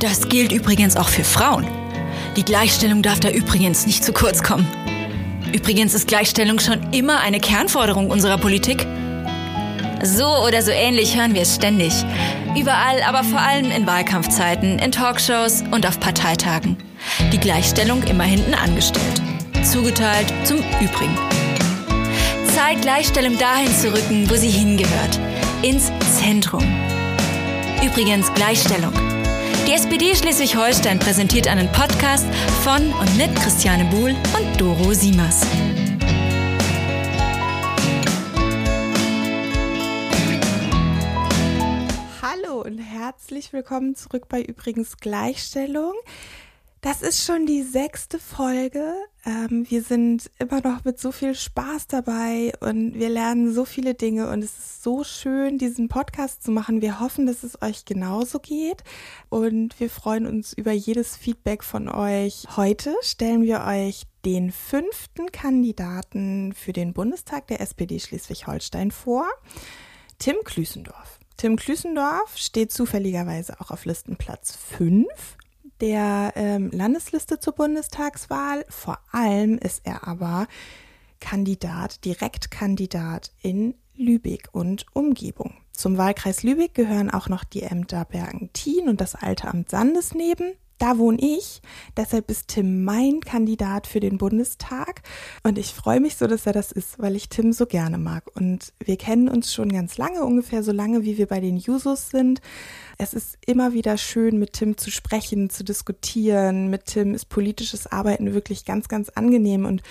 Das gilt übrigens auch für Frauen. Die Gleichstellung darf da übrigens nicht zu kurz kommen. Übrigens ist Gleichstellung schon immer eine Kernforderung unserer Politik. So oder so ähnlich hören wir es ständig. Überall, aber vor allem in Wahlkampfzeiten, in Talkshows und auf Parteitagen. Die Gleichstellung immer hinten angestellt. Zugeteilt zum Übrigen. Zeit, Gleichstellung dahin zu rücken, wo sie hingehört. Ins Zentrum. Übrigens Gleichstellung. Die SPD Schleswig-Holstein präsentiert einen Podcast von und mit Christiane Buhl und Doro Siemers. Hallo und herzlich willkommen zurück bei Übrigens Gleichstellung. Das ist schon die 6. Folge. Wir sind immer noch mit so viel Spaß dabei und wir lernen so viele Dinge und es ist so schön, diesen Podcast zu machen. Wir hoffen, dass es euch genauso geht und wir freuen uns über jedes Feedback von euch. Heute stellen wir euch den 5. Kandidaten für den Bundestag der SPD Schleswig-Holstein vor, Tim Klüssendorf. Tim Klüssendorf steht zufälligerweise auch auf Listenplatz 5. Der Landesliste zur Bundestagswahl. Vor allem ist er aber Direktkandidat in Lübeck und Umgebung. Zum Wahlkreis Lübeck gehören auch noch die Ämter Bergentin und das alte Amt Sandesneben. Da wohne ich, deshalb ist Tim mein Kandidat für den Bundestag und ich freue mich so, dass er das ist, weil ich Tim so gerne mag und wir kennen uns schon ganz lange, ungefähr so lange, wie wir bei den Jusos sind. Es ist immer wieder schön, mit Tim zu sprechen, zu diskutieren. Mit Tim ist politisches Arbeiten wirklich ganz, ganz angenehm und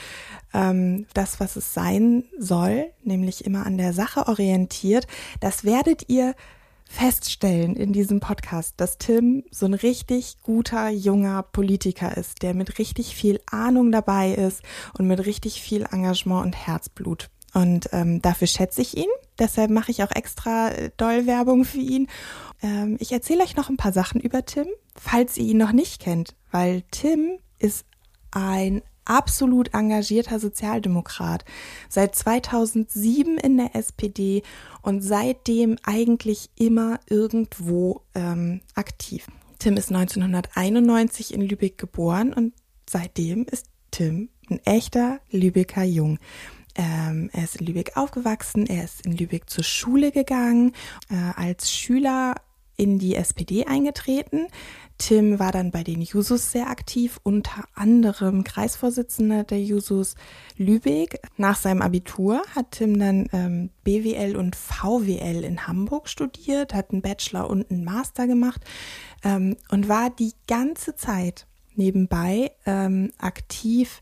das, was es sein soll, nämlich immer an der Sache orientiert, das werdet ihr feststellen in diesem Podcast, dass Tim so ein richtig guter, junger Politiker ist, der mit richtig viel Ahnung dabei ist und mit richtig viel Engagement und Herzblut. Und dafür schätze ich ihn, deshalb mache ich auch extra doll Werbung für ihn. Ich erzähle euch noch ein paar Sachen über Tim, falls ihr ihn noch nicht kennt, weil Tim ist ein absolut engagierter Sozialdemokrat, seit 2007 in der SPD und seitdem eigentlich immer irgendwo aktiv. Tim ist 1991 in Lübeck geboren und seitdem ist Tim ein echter Lübecker Jung. Er ist in Lübeck aufgewachsen, er ist in Lübeck zur Schule gegangen, als Schüler in die SPD eingetreten. Tim war dann bei den Jusos sehr aktiv, unter anderem Kreisvorsitzender der Jusos Lübeck. Nach seinem Abitur hat Tim dann BWL und VWL in Hamburg studiert, hat einen Bachelor und einen Master gemacht und war die ganze Zeit nebenbei aktiv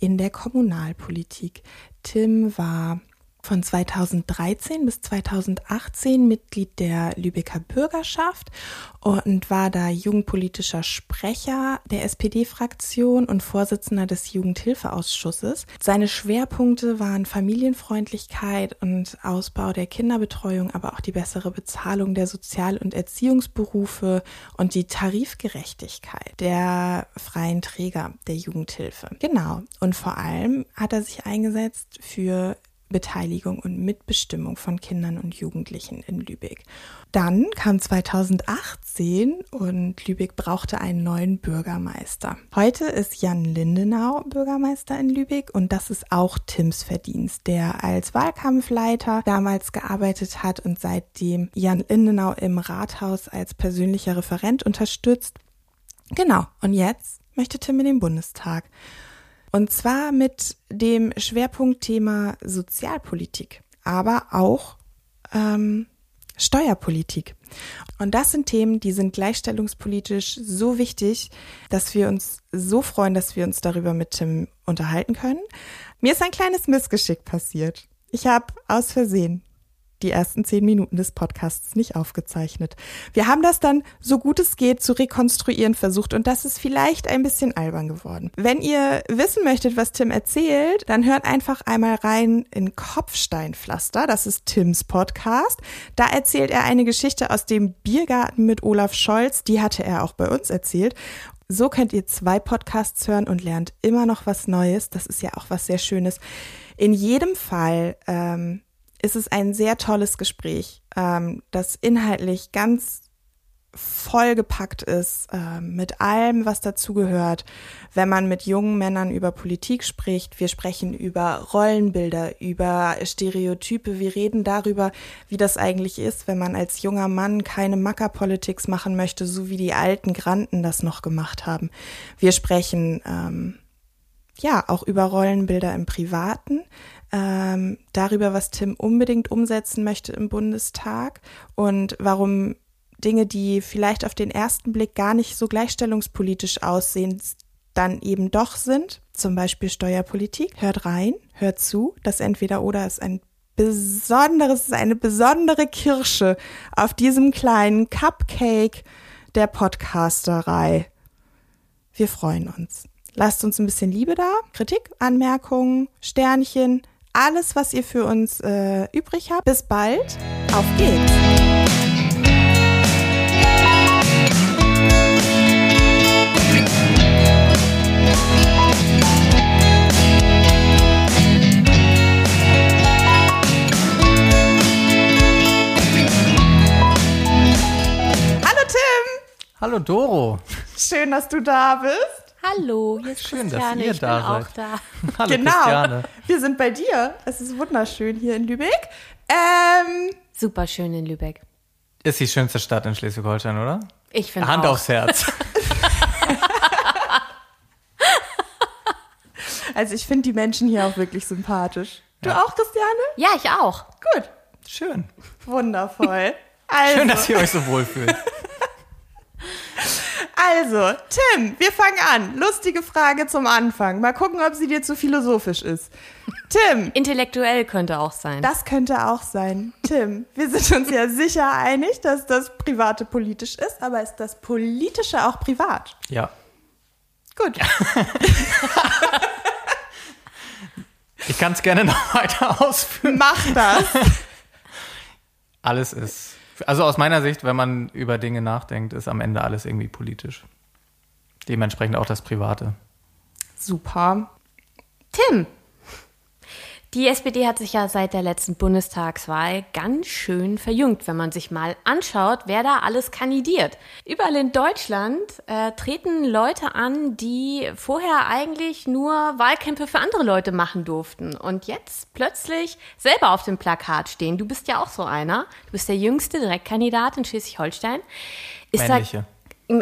in der Kommunalpolitik. Tim war von 2013 bis 2018 Mitglied der Lübecker Bürgerschaft und war da jugendpolitischer Sprecher der SPD-Fraktion und Vorsitzender des Jugendhilfeausschusses. Seine Schwerpunkte waren Familienfreundlichkeit und Ausbau der Kinderbetreuung, aber auch die bessere Bezahlung der Sozial- und Erziehungsberufe und die Tarifgerechtigkeit der freien Träger der Jugendhilfe. Genau. Und vor allem hat er sich eingesetzt für Beteiligung und Mitbestimmung von Kindern und Jugendlichen in Lübeck. Dann kam 2018 und Lübeck brauchte einen neuen Bürgermeister. Heute ist Jan Lindenau Bürgermeister in Lübeck und das ist auch Tims Verdienst, der als Wahlkampfleiter damals gearbeitet hat und seitdem Jan Lindenau im Rathaus als persönlicher Referent unterstützt. Genau, und jetzt möchte Tim in den Bundestag. Und zwar mit dem Schwerpunktthema Sozialpolitik, aber auch Steuerpolitik. Und das sind Themen, die sind gleichstellungspolitisch so wichtig, dass wir uns so freuen, dass wir uns darüber mit Tim unterhalten können. Mir ist ein kleines Missgeschick passiert. Ich habe aus Versehen die ersten 10 Minuten des Podcasts nicht aufgezeichnet. Wir haben das dann, so gut es geht, zu rekonstruieren versucht und das ist vielleicht ein bisschen albern geworden. Wenn ihr wissen möchtet, was Tim erzählt, dann hört einfach einmal rein in Kopfsteinpflaster, das ist Tims Podcast. Da erzählt er eine Geschichte aus dem Biergarten mit Olaf Scholz, die hatte er auch bei uns erzählt. So könnt ihr 2 Podcasts hören und lernt immer noch was Neues, das ist ja auch was sehr Schönes. In jedem Fall, es ist ein sehr tolles Gespräch, das inhaltlich ganz vollgepackt ist mit allem, was dazugehört, wenn man mit jungen Männern über Politik spricht. Wir sprechen über Rollenbilder, über Stereotype. Wir reden darüber, wie das eigentlich ist, wenn man als junger Mann keine Macker-Politics machen möchte, so wie die alten Granden das noch gemacht haben. Wir sprechen auch über Rollenbilder im Privaten, darüber, was Tim unbedingt umsetzen möchte im Bundestag und warum Dinge, die vielleicht auf den ersten Blick gar nicht so gleichstellungspolitisch aussehen, dann eben doch sind, zum Beispiel Steuerpolitik. Hört rein, hört zu, das Entweder-Oder ist eine besondere Kirsche auf diesem kleinen Cupcake der Podcasterei. Wir freuen uns. Lasst uns ein bisschen Liebe da, Kritik, Anmerkungen, Sternchen, alles, was ihr für uns übrig habt. Bis bald, auf geht's! Hallo Tim! Hallo Doro! Schön, dass du da bist. Hallo, hier ist schön, Christiane, dass ihr da seid. Auch da. Hallo, genau, Christiane. Wir sind bei dir. Es ist wunderschön hier in Lübeck. Super schön in Lübeck. Ist die schönste Stadt in Schleswig-Holstein, oder? Ich finde auch. Hand aufs Herz. Also ich finde die Menschen hier auch wirklich sympathisch. Du auch, Christiane? Ja, ich auch. Gut. Schön. Wundervoll. Also. Schön, dass ihr euch so wohlfühlt. Also, Tim, wir fangen an. Lustige Frage zum Anfang. Mal gucken, ob sie dir zu philosophisch ist. Tim. Intellektuell könnte auch sein. Das könnte auch sein. Tim, wir sind uns ja sicher einig, dass das Private politisch ist, aber ist das Politische auch privat? Ja. Gut. Ich kann es gerne noch weiter ausführen. Mach das. Alles ist... Also aus meiner Sicht, wenn man über Dinge nachdenkt, ist am Ende alles irgendwie politisch. Dementsprechend auch das Private. Super. Tim, die SPD hat sich ja seit der letzten Bundestagswahl ganz schön verjüngt, wenn man sich mal anschaut, wer da alles kandidiert. Überall in Deutschland treten Leute an, die vorher eigentlich nur Wahlkämpfe für andere Leute machen durften und jetzt plötzlich selber auf dem Plakat stehen. Du bist ja auch so einer. Du bist der jüngste Direktkandidat in Schleswig-Holstein. Männliche.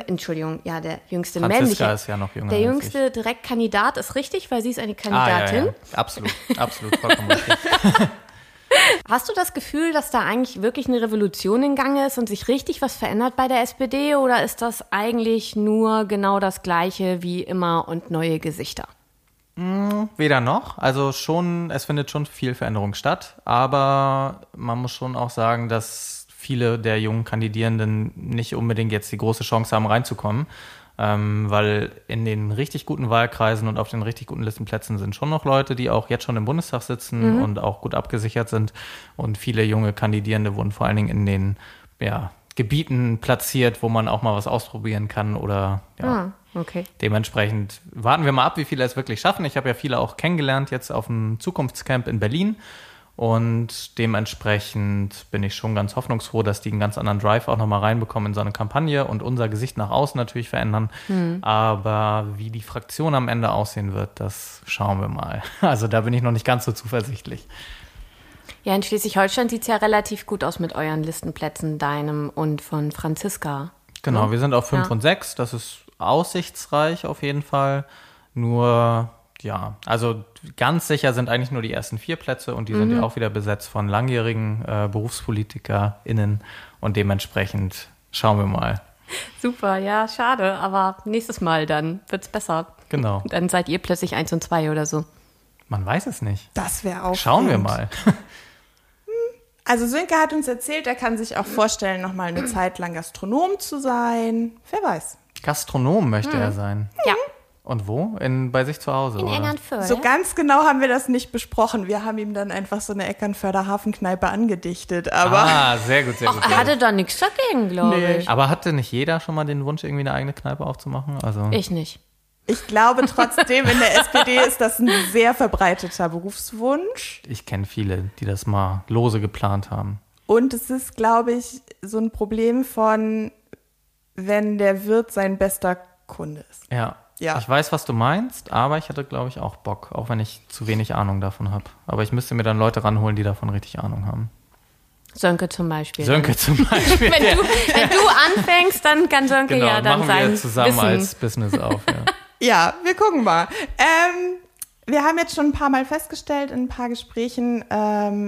Entschuldigung, ja, der jüngste männliche. Franziska ist ja noch jünger. Der jüngste Direktkandidat ist richtig, weil sie ist eine Kandidatin. Ja. Absolut, vollkommen richtig. Hast du das Gefühl, dass da eigentlich wirklich eine Revolution in Gang ist und sich richtig was verändert bei der SPD oder ist das eigentlich nur genau das Gleiche wie immer und neue Gesichter? Weder noch. Also schon, es findet schon viel Veränderung statt, aber man muss schon auch sagen, dass viele der jungen Kandidierenden nicht unbedingt jetzt die große Chance haben, reinzukommen, weil in den richtig guten Wahlkreisen und auf den richtig guten Listenplätzen sind schon noch Leute, die auch jetzt schon im Bundestag sitzen und auch gut abgesichert sind. Und viele junge Kandidierende wurden vor allen Dingen in den Gebieten platziert, wo man auch mal was ausprobieren kann oder dementsprechend warten wir mal ab, wie viele es wirklich schaffen. Ich habe ja viele auch kennengelernt jetzt auf dem Zukunftscamp in Berlin. Und dementsprechend bin ich schon ganz hoffnungsfroh, dass die einen ganz anderen Drive auch nochmal reinbekommen in so eine Kampagne und unser Gesicht nach außen natürlich verändern. Aber wie die Fraktion am Ende aussehen wird, das schauen wir mal. Also da bin ich noch nicht ganz so zuversichtlich. Ja, in Schleswig-Holstein sieht es ja relativ gut aus mit euren Listenplätzen, deinem und von Franziska. Genau, wir sind auf 5 und 6. Das ist aussichtsreich auf jeden Fall. Nur... Ja, also ganz sicher sind eigentlich nur die ersten 4 Plätze und die sind ja auch wieder besetzt von langjährigen BerufspolitikerInnen und dementsprechend schauen wir mal. Super, ja, schade, aber nächstes Mal dann wird's besser. Genau. Dann seid ihr plötzlich 1 und 2 oder so. Man weiß es nicht. Das wäre auch. Schauen wir mal. Also Sönke hat uns erzählt, er kann sich auch vorstellen, nochmal eine Zeit lang Gastronom zu sein. Wer weiß. Gastronom möchte er sein. Ja. Und wo? Bei sich zu Hause? In Eckernförde. So ganz genau haben wir das nicht besprochen. Wir haben ihm dann einfach so eine Eckernförder Hafenkneipe angedichtet. Aber sehr gut, sehr gut. Er hatte da nichts dagegen, glaube ich. Aber hatte nicht jeder schon mal den Wunsch, irgendwie eine eigene Kneipe aufzumachen? Also ich nicht. Ich glaube trotzdem, in der SPD ist das ein sehr verbreiteter Berufswunsch. Ich kenne viele, die das mal lose geplant haben. Und es ist, glaube ich, so ein Problem von... wenn der Wirt sein bester Kunde ist. Ja. Ja. Ich weiß, was du meinst, aber ich hatte, glaube ich, auch Bock, auch wenn ich zu wenig Ahnung davon habe. Aber ich müsste mir dann Leute ranholen, die davon richtig Ahnung haben. Sönke zum Beispiel. Wenn du anfängst, dann kann Sönke genau, ja dann sein. Genau, machen wir zusammen Wissen. Als Business auf. Ja. Ja, wir gucken mal. Wir haben jetzt schon ein paar Mal festgestellt in ein paar Gesprächen,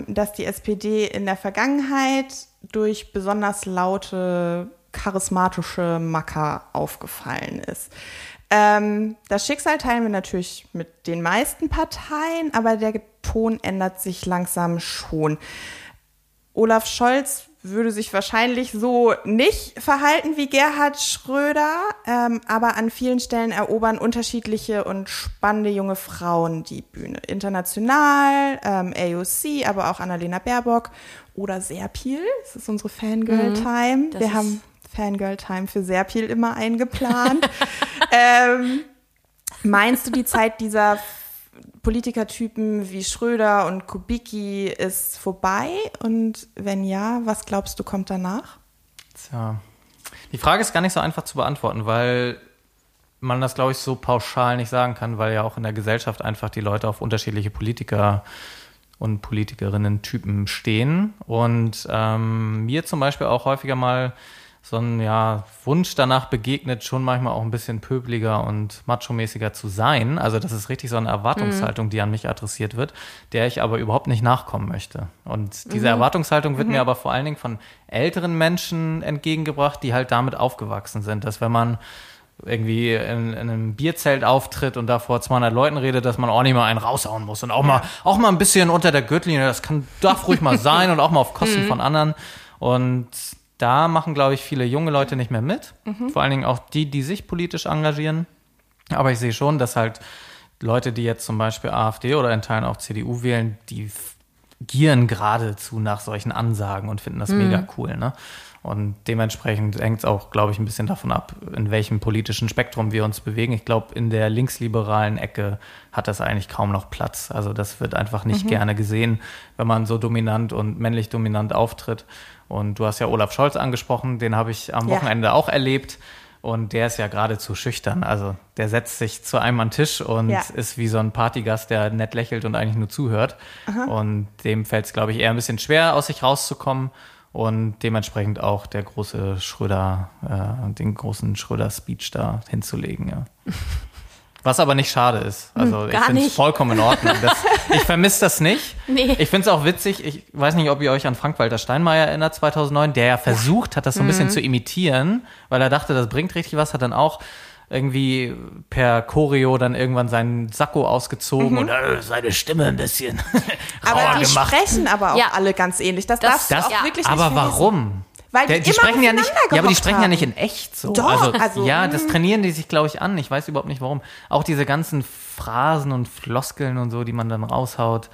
dass die SPD in der Vergangenheit durch besonders laute, charismatische Macker aufgefallen ist. Das Schicksal teilen wir natürlich mit den meisten Parteien, aber der Ton ändert sich langsam schon. Olaf Scholz würde sich wahrscheinlich so nicht verhalten wie Gerhard Schröder, aber an vielen Stellen erobern unterschiedliche und spannende junge Frauen die Bühne. International, AOC, aber auch Annalena Baerbock oder Serpil. Das ist unsere Fangirl-Time. Wir haben Fangirl-Time für Serpil immer eingeplant. Meinst du, die Zeit dieser Politikertypen wie Schröder und Kubicki ist vorbei? Und wenn ja, was glaubst du, kommt danach? Tja, die Frage ist gar nicht so einfach zu beantworten, weil man das, glaube ich, so pauschal nicht sagen kann, weil ja auch in der Gesellschaft einfach die Leute auf unterschiedliche Politiker und Politikerinnen-Typen stehen. Und mir zum Beispiel auch häufiger mal so ein Wunsch danach begegnet, schon manchmal auch ein bisschen pöbeliger und machomäßiger zu sein. Also das ist richtig so eine Erwartungshaltung, die an mich adressiert wird, der ich aber überhaupt nicht nachkommen möchte. Und diese Erwartungshaltung wird mir aber vor allen Dingen von älteren Menschen entgegengebracht, die halt damit aufgewachsen sind, dass wenn man irgendwie in einem Bierzelt auftritt und da vor 200 Leuten redet, dass man auch nicht mal einen raushauen muss und auch mal ein bisschen unter der Gürtellinie, das darf ruhig mal sein und auch mal auf Kosten von anderen. Und da machen, glaube ich, viele junge Leute nicht mehr mit. Vor allen Dingen auch die, die sich politisch engagieren. Aber ich sehe schon, dass halt Leute, die jetzt zum Beispiel AfD oder in Teilen auch CDU wählen, die gieren geradezu nach solchen Ansagen und finden das mega cool, ne? Und dementsprechend hängt es auch, glaube ich, ein bisschen davon ab, in welchem politischen Spektrum wir uns bewegen. Ich glaube, in der linksliberalen Ecke hat das eigentlich kaum noch Platz. Also das wird einfach nicht gerne gesehen, wenn man so dominant und männlich dominant auftritt. Und du hast ja Olaf Scholz angesprochen, den habe ich am Wochenende auch erlebt. Und der ist ja geradezu schüchtern. Also der setzt sich zu einem an den Tisch und ist wie so ein Partygast, der nett lächelt und eigentlich nur zuhört. Aha. Und dem fällt es, glaube ich, eher ein bisschen schwer, aus sich rauszukommen. Und dementsprechend auch der große Schröder, den großen Schröder-Speech da hinzulegen, ja. Was aber nicht schade ist. Also ich finde es vollkommen in Ordnung. Ich vermisse das nicht. Nee. Ich finde es auch witzig. Ich weiß nicht, ob ihr euch an Frank-Walter Steinmeier erinnert, 2009, der ja versucht hat, das so ein bisschen zu imitieren, weil er dachte, das bringt richtig was, hat dann auch irgendwie per Choreo dann irgendwann seinen Sakko ausgezogen und seine Stimme ein bisschen rauer gemacht. Aber die sprechen aber auch alle ganz ähnlich. Das darfst du auch wirklich nicht vergessen. Aber warum? Weil die sprechen ja nicht, aber die sprechen ja nicht in echt so. Doch, also das trainieren die sich, glaube ich, an. Ich weiß überhaupt nicht, warum. Auch diese ganzen Phrasen und Floskeln und so, die man dann raushaut.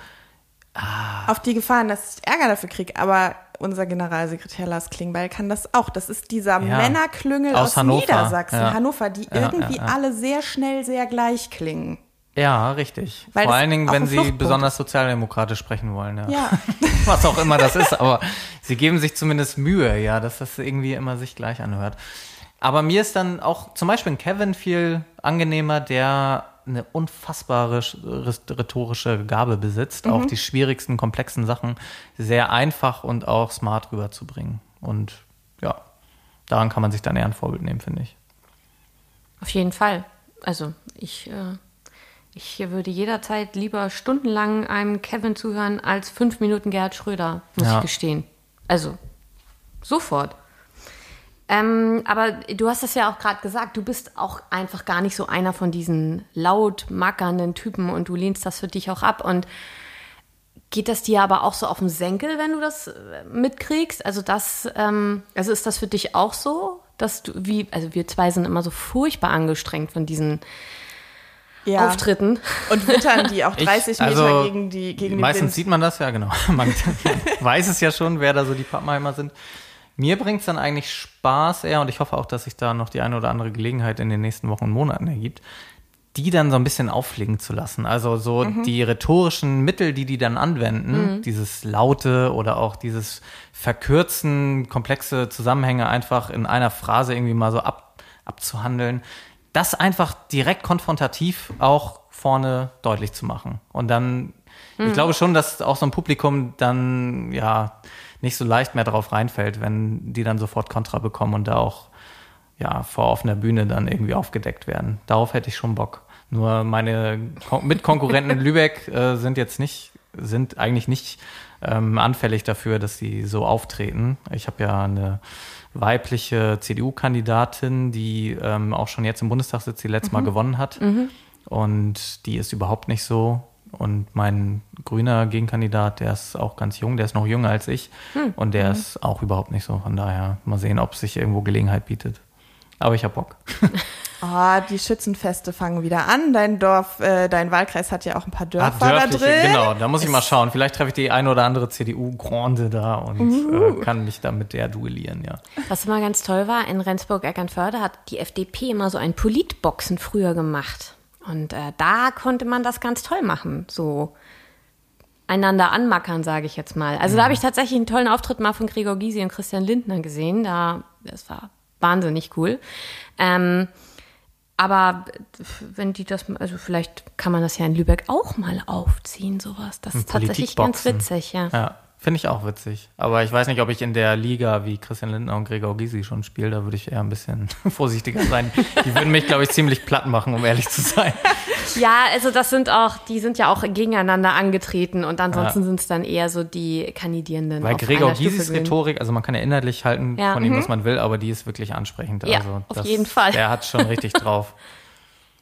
Auf die Gefahren, dass ich Ärger dafür kriege, aber unser Generalsekretär Lars Klingbeil kann das auch. Das ist dieser Männerklüngel aus Niedersachsen, Hannover, die irgendwie alle sehr schnell sehr gleich klingen. Ja, richtig. Weil vor allen Dingen, wenn sie besonders sozialdemokratisch sprechen wollen. Ja. Was auch immer das ist, aber sie geben sich zumindest Mühe, dass das irgendwie immer sich gleich anhört. Aber mir ist dann auch zum Beispiel ein Kevin viel angenehmer, der eine unfassbare rhetorische Gabe besitzt, auch die schwierigsten, komplexen Sachen sehr einfach und auch smart rüberzubringen. Und ja, daran kann man sich dann eher ein Vorbild nehmen, finde ich. Auf jeden Fall. Also ich würde jederzeit lieber stundenlang einem Kevin zuhören als 5 Minuten Gerhard Schröder, muss ich gestehen. Also, sofort. Aber du hast das ja auch gerade gesagt, du bist auch einfach gar nicht so einer von diesen laut mackernden Typen und du lehnst das für dich auch ab. Und geht das dir aber auch so auf den Senkel, wenn du das mitkriegst? Also also ist das für dich auch so, dass also wir zwei sind immer so furchtbar angestrengt von diesen Auftritten. Und wittern die auch 30 Meter gegen die meistens Wind. Sieht man das, genau. Man weiß es ja schon, wer da so die Pappenheimer sind. Mir bringt es dann eigentlich Spaß eher, und ich hoffe auch, dass sich da noch die eine oder andere Gelegenheit in den nächsten Wochen und Monaten ergibt, die dann so ein bisschen auffliegen zu lassen. Also so die rhetorischen Mittel, die die dann anwenden, dieses Laute oder auch dieses Verkürzen, komplexe Zusammenhänge einfach in einer Phrase irgendwie mal so abzuhandeln, das einfach direkt konfrontativ auch vorne deutlich zu machen. Und dann, ich glaube schon, dass auch so ein Publikum dann ja nicht so leicht mehr drauf reinfällt, wenn die dann sofort Kontra bekommen und da auch ja vor offener Bühne dann irgendwie aufgedeckt werden. Darauf hätte ich schon Bock. Nur meine Mitkonkurrenten in Lübeck sind eigentlich nicht anfällig dafür, dass sie so auftreten. Ich habe ja eine weibliche CDU-Kandidatin, die auch schon jetzt im Bundestag sitzt, die letztes Mal gewonnen hat. Und die ist überhaupt nicht so. Und mein grüner Gegenkandidat, der ist auch ganz jung, der ist noch jünger als ich. Und der ist auch überhaupt nicht so. Von daher mal sehen, ob es sich irgendwo Gelegenheit bietet. Aber ich hab Bock. Ah, die Schützenfeste fangen wieder an. Dein Dorf, dein Wahlkreis hat ja auch ein paar Dörfer da drin. Genau, da muss ich mal schauen. Vielleicht treffe ich die eine oder andere CDU-Grande da und kann mich da mit der duellieren, ja. Was immer ganz toll war, in Rendsburg-Eckernförde hat die FDP immer so ein Politboxen früher gemacht. Und da konnte man das ganz toll machen, so einander anmackern, sage ich jetzt mal. Also da habe ich tatsächlich einen tollen Auftritt mal von Gregor Gysi und Christian Lindner gesehen. Das war wahnsinnig cool. Aber wenn die das, also vielleicht kann man das ja in Lübeck auch mal aufziehen, sowas. Das ist tatsächlich ganz witzig, ja. Ja, finde ich auch witzig. Aber ich weiß nicht, ob ich in der Liga wie Christian Lindner und Gregor Gysi schon spiele. Da würde ich eher ein bisschen vorsichtiger sein. Die würden mich, glaube ich, ziemlich platt machen, um ehrlich zu sein. Ja, also die sind ja auch gegeneinander angetreten und ansonsten sind es dann eher so die Kandidierenden. Weil Gregor Gysis Rhetorik, also man kann ja inhaltlich halten von ihm, was man will, aber die ist wirklich ansprechend. Ja, also auf jeden Fall. Der hat schon richtig drauf.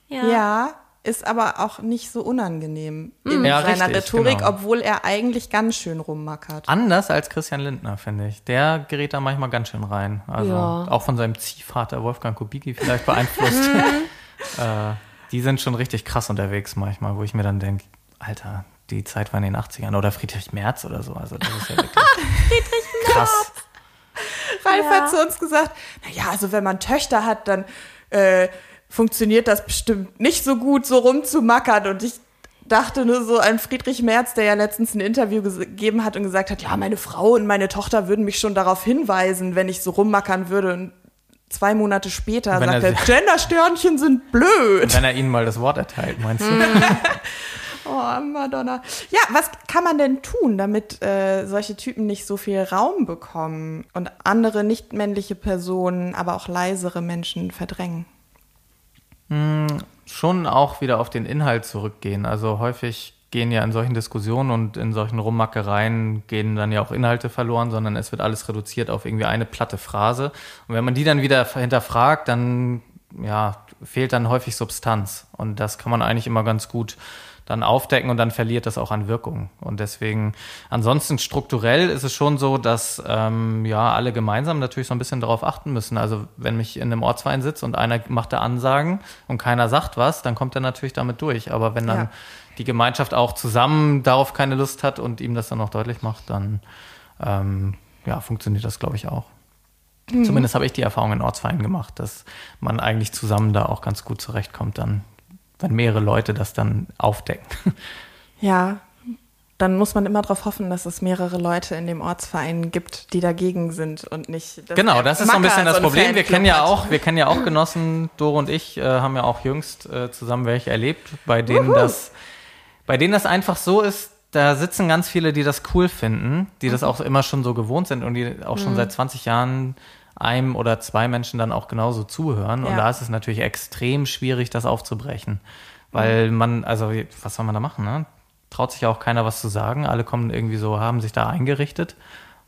Ja, ist aber auch nicht so unangenehm in seiner Rhetorik, obwohl er eigentlich ganz schön rummackert. Anders als Christian Lindner, finde ich. Der gerät da manchmal ganz schön rein. Also auch von seinem Ziehvater Wolfgang Kubicki vielleicht beeinflusst. Die sind schon richtig krass unterwegs manchmal, wo ich mir dann denke, Alter, die Zeit war in den 80ern oder Friedrich Merz oder so. Also das ist ja wirklich krass. Ralf hat zu uns gesagt, naja, also wenn man Töchter hat, dann funktioniert das bestimmt nicht so gut, so rumzumackern. Und ich dachte nur so an Friedrich Merz, der ja letztens ein Interview gegeben hat und gesagt hat, ja, meine Frau und meine Tochter würden mich schon darauf hinweisen, wenn ich so rummackern würde. Und 2 Monate später sagt er, Gendersternchen sind blöd. Wenn er ihnen mal das Wort erteilt, meinst du? Oh, Madonna. Ja, was kann man denn tun, damit solche Typen nicht so viel Raum bekommen und andere nicht-männliche Personen, aber auch leisere Menschen verdrängen? Schon auch wieder auf den Inhalt zurückgehen. Also häufig gehen ja in solchen Diskussionen und in solchen Rummackereien gehen dann ja auch Inhalte verloren, sondern es wird alles reduziert auf irgendwie eine platte Phrase. Und wenn man die dann wieder hinterfragt, dann fehlt dann häufig Substanz. Und das kann man eigentlich immer ganz gut dann aufdecken und dann verliert das auch an Wirkung. Und deswegen, ansonsten strukturell ist es schon so, dass alle gemeinsam natürlich so ein bisschen darauf achten müssen. Also wenn ich in einem Ortsverein sitze und einer macht da Ansagen und keiner sagt was, dann kommt er natürlich damit durch. Aber wenn dann die Gemeinschaft auch zusammen darauf keine Lust hat und ihm das dann auch deutlich macht, dann funktioniert das, glaube ich, auch. Zumindest habe ich die Erfahrung in Ortsvereinen gemacht, dass man eigentlich zusammen da auch ganz gut zurechtkommt dann. Wenn mehrere Leute das dann aufdecken. Ja, dann muss man immer darauf hoffen, dass es mehrere Leute in dem Ortsverein gibt, die dagegen sind und nicht... Genau, das ist so ein bisschen das Problem. Wir kennen ja auch Genossen, Doro und ich haben ja auch jüngst zusammen welche erlebt, bei denen das einfach so ist, da sitzen ganz viele, die das cool finden, die das auch immer schon so gewohnt sind und die auch schon seit 20 Jahren... einem oder zwei Menschen dann auch genauso zuhören. Ja. Und da ist es natürlich extrem schwierig, das aufzubrechen. Weil was soll man da machen, ne? Traut sich ja auch keiner was zu sagen. Alle kommen irgendwie so, haben sich da eingerichtet.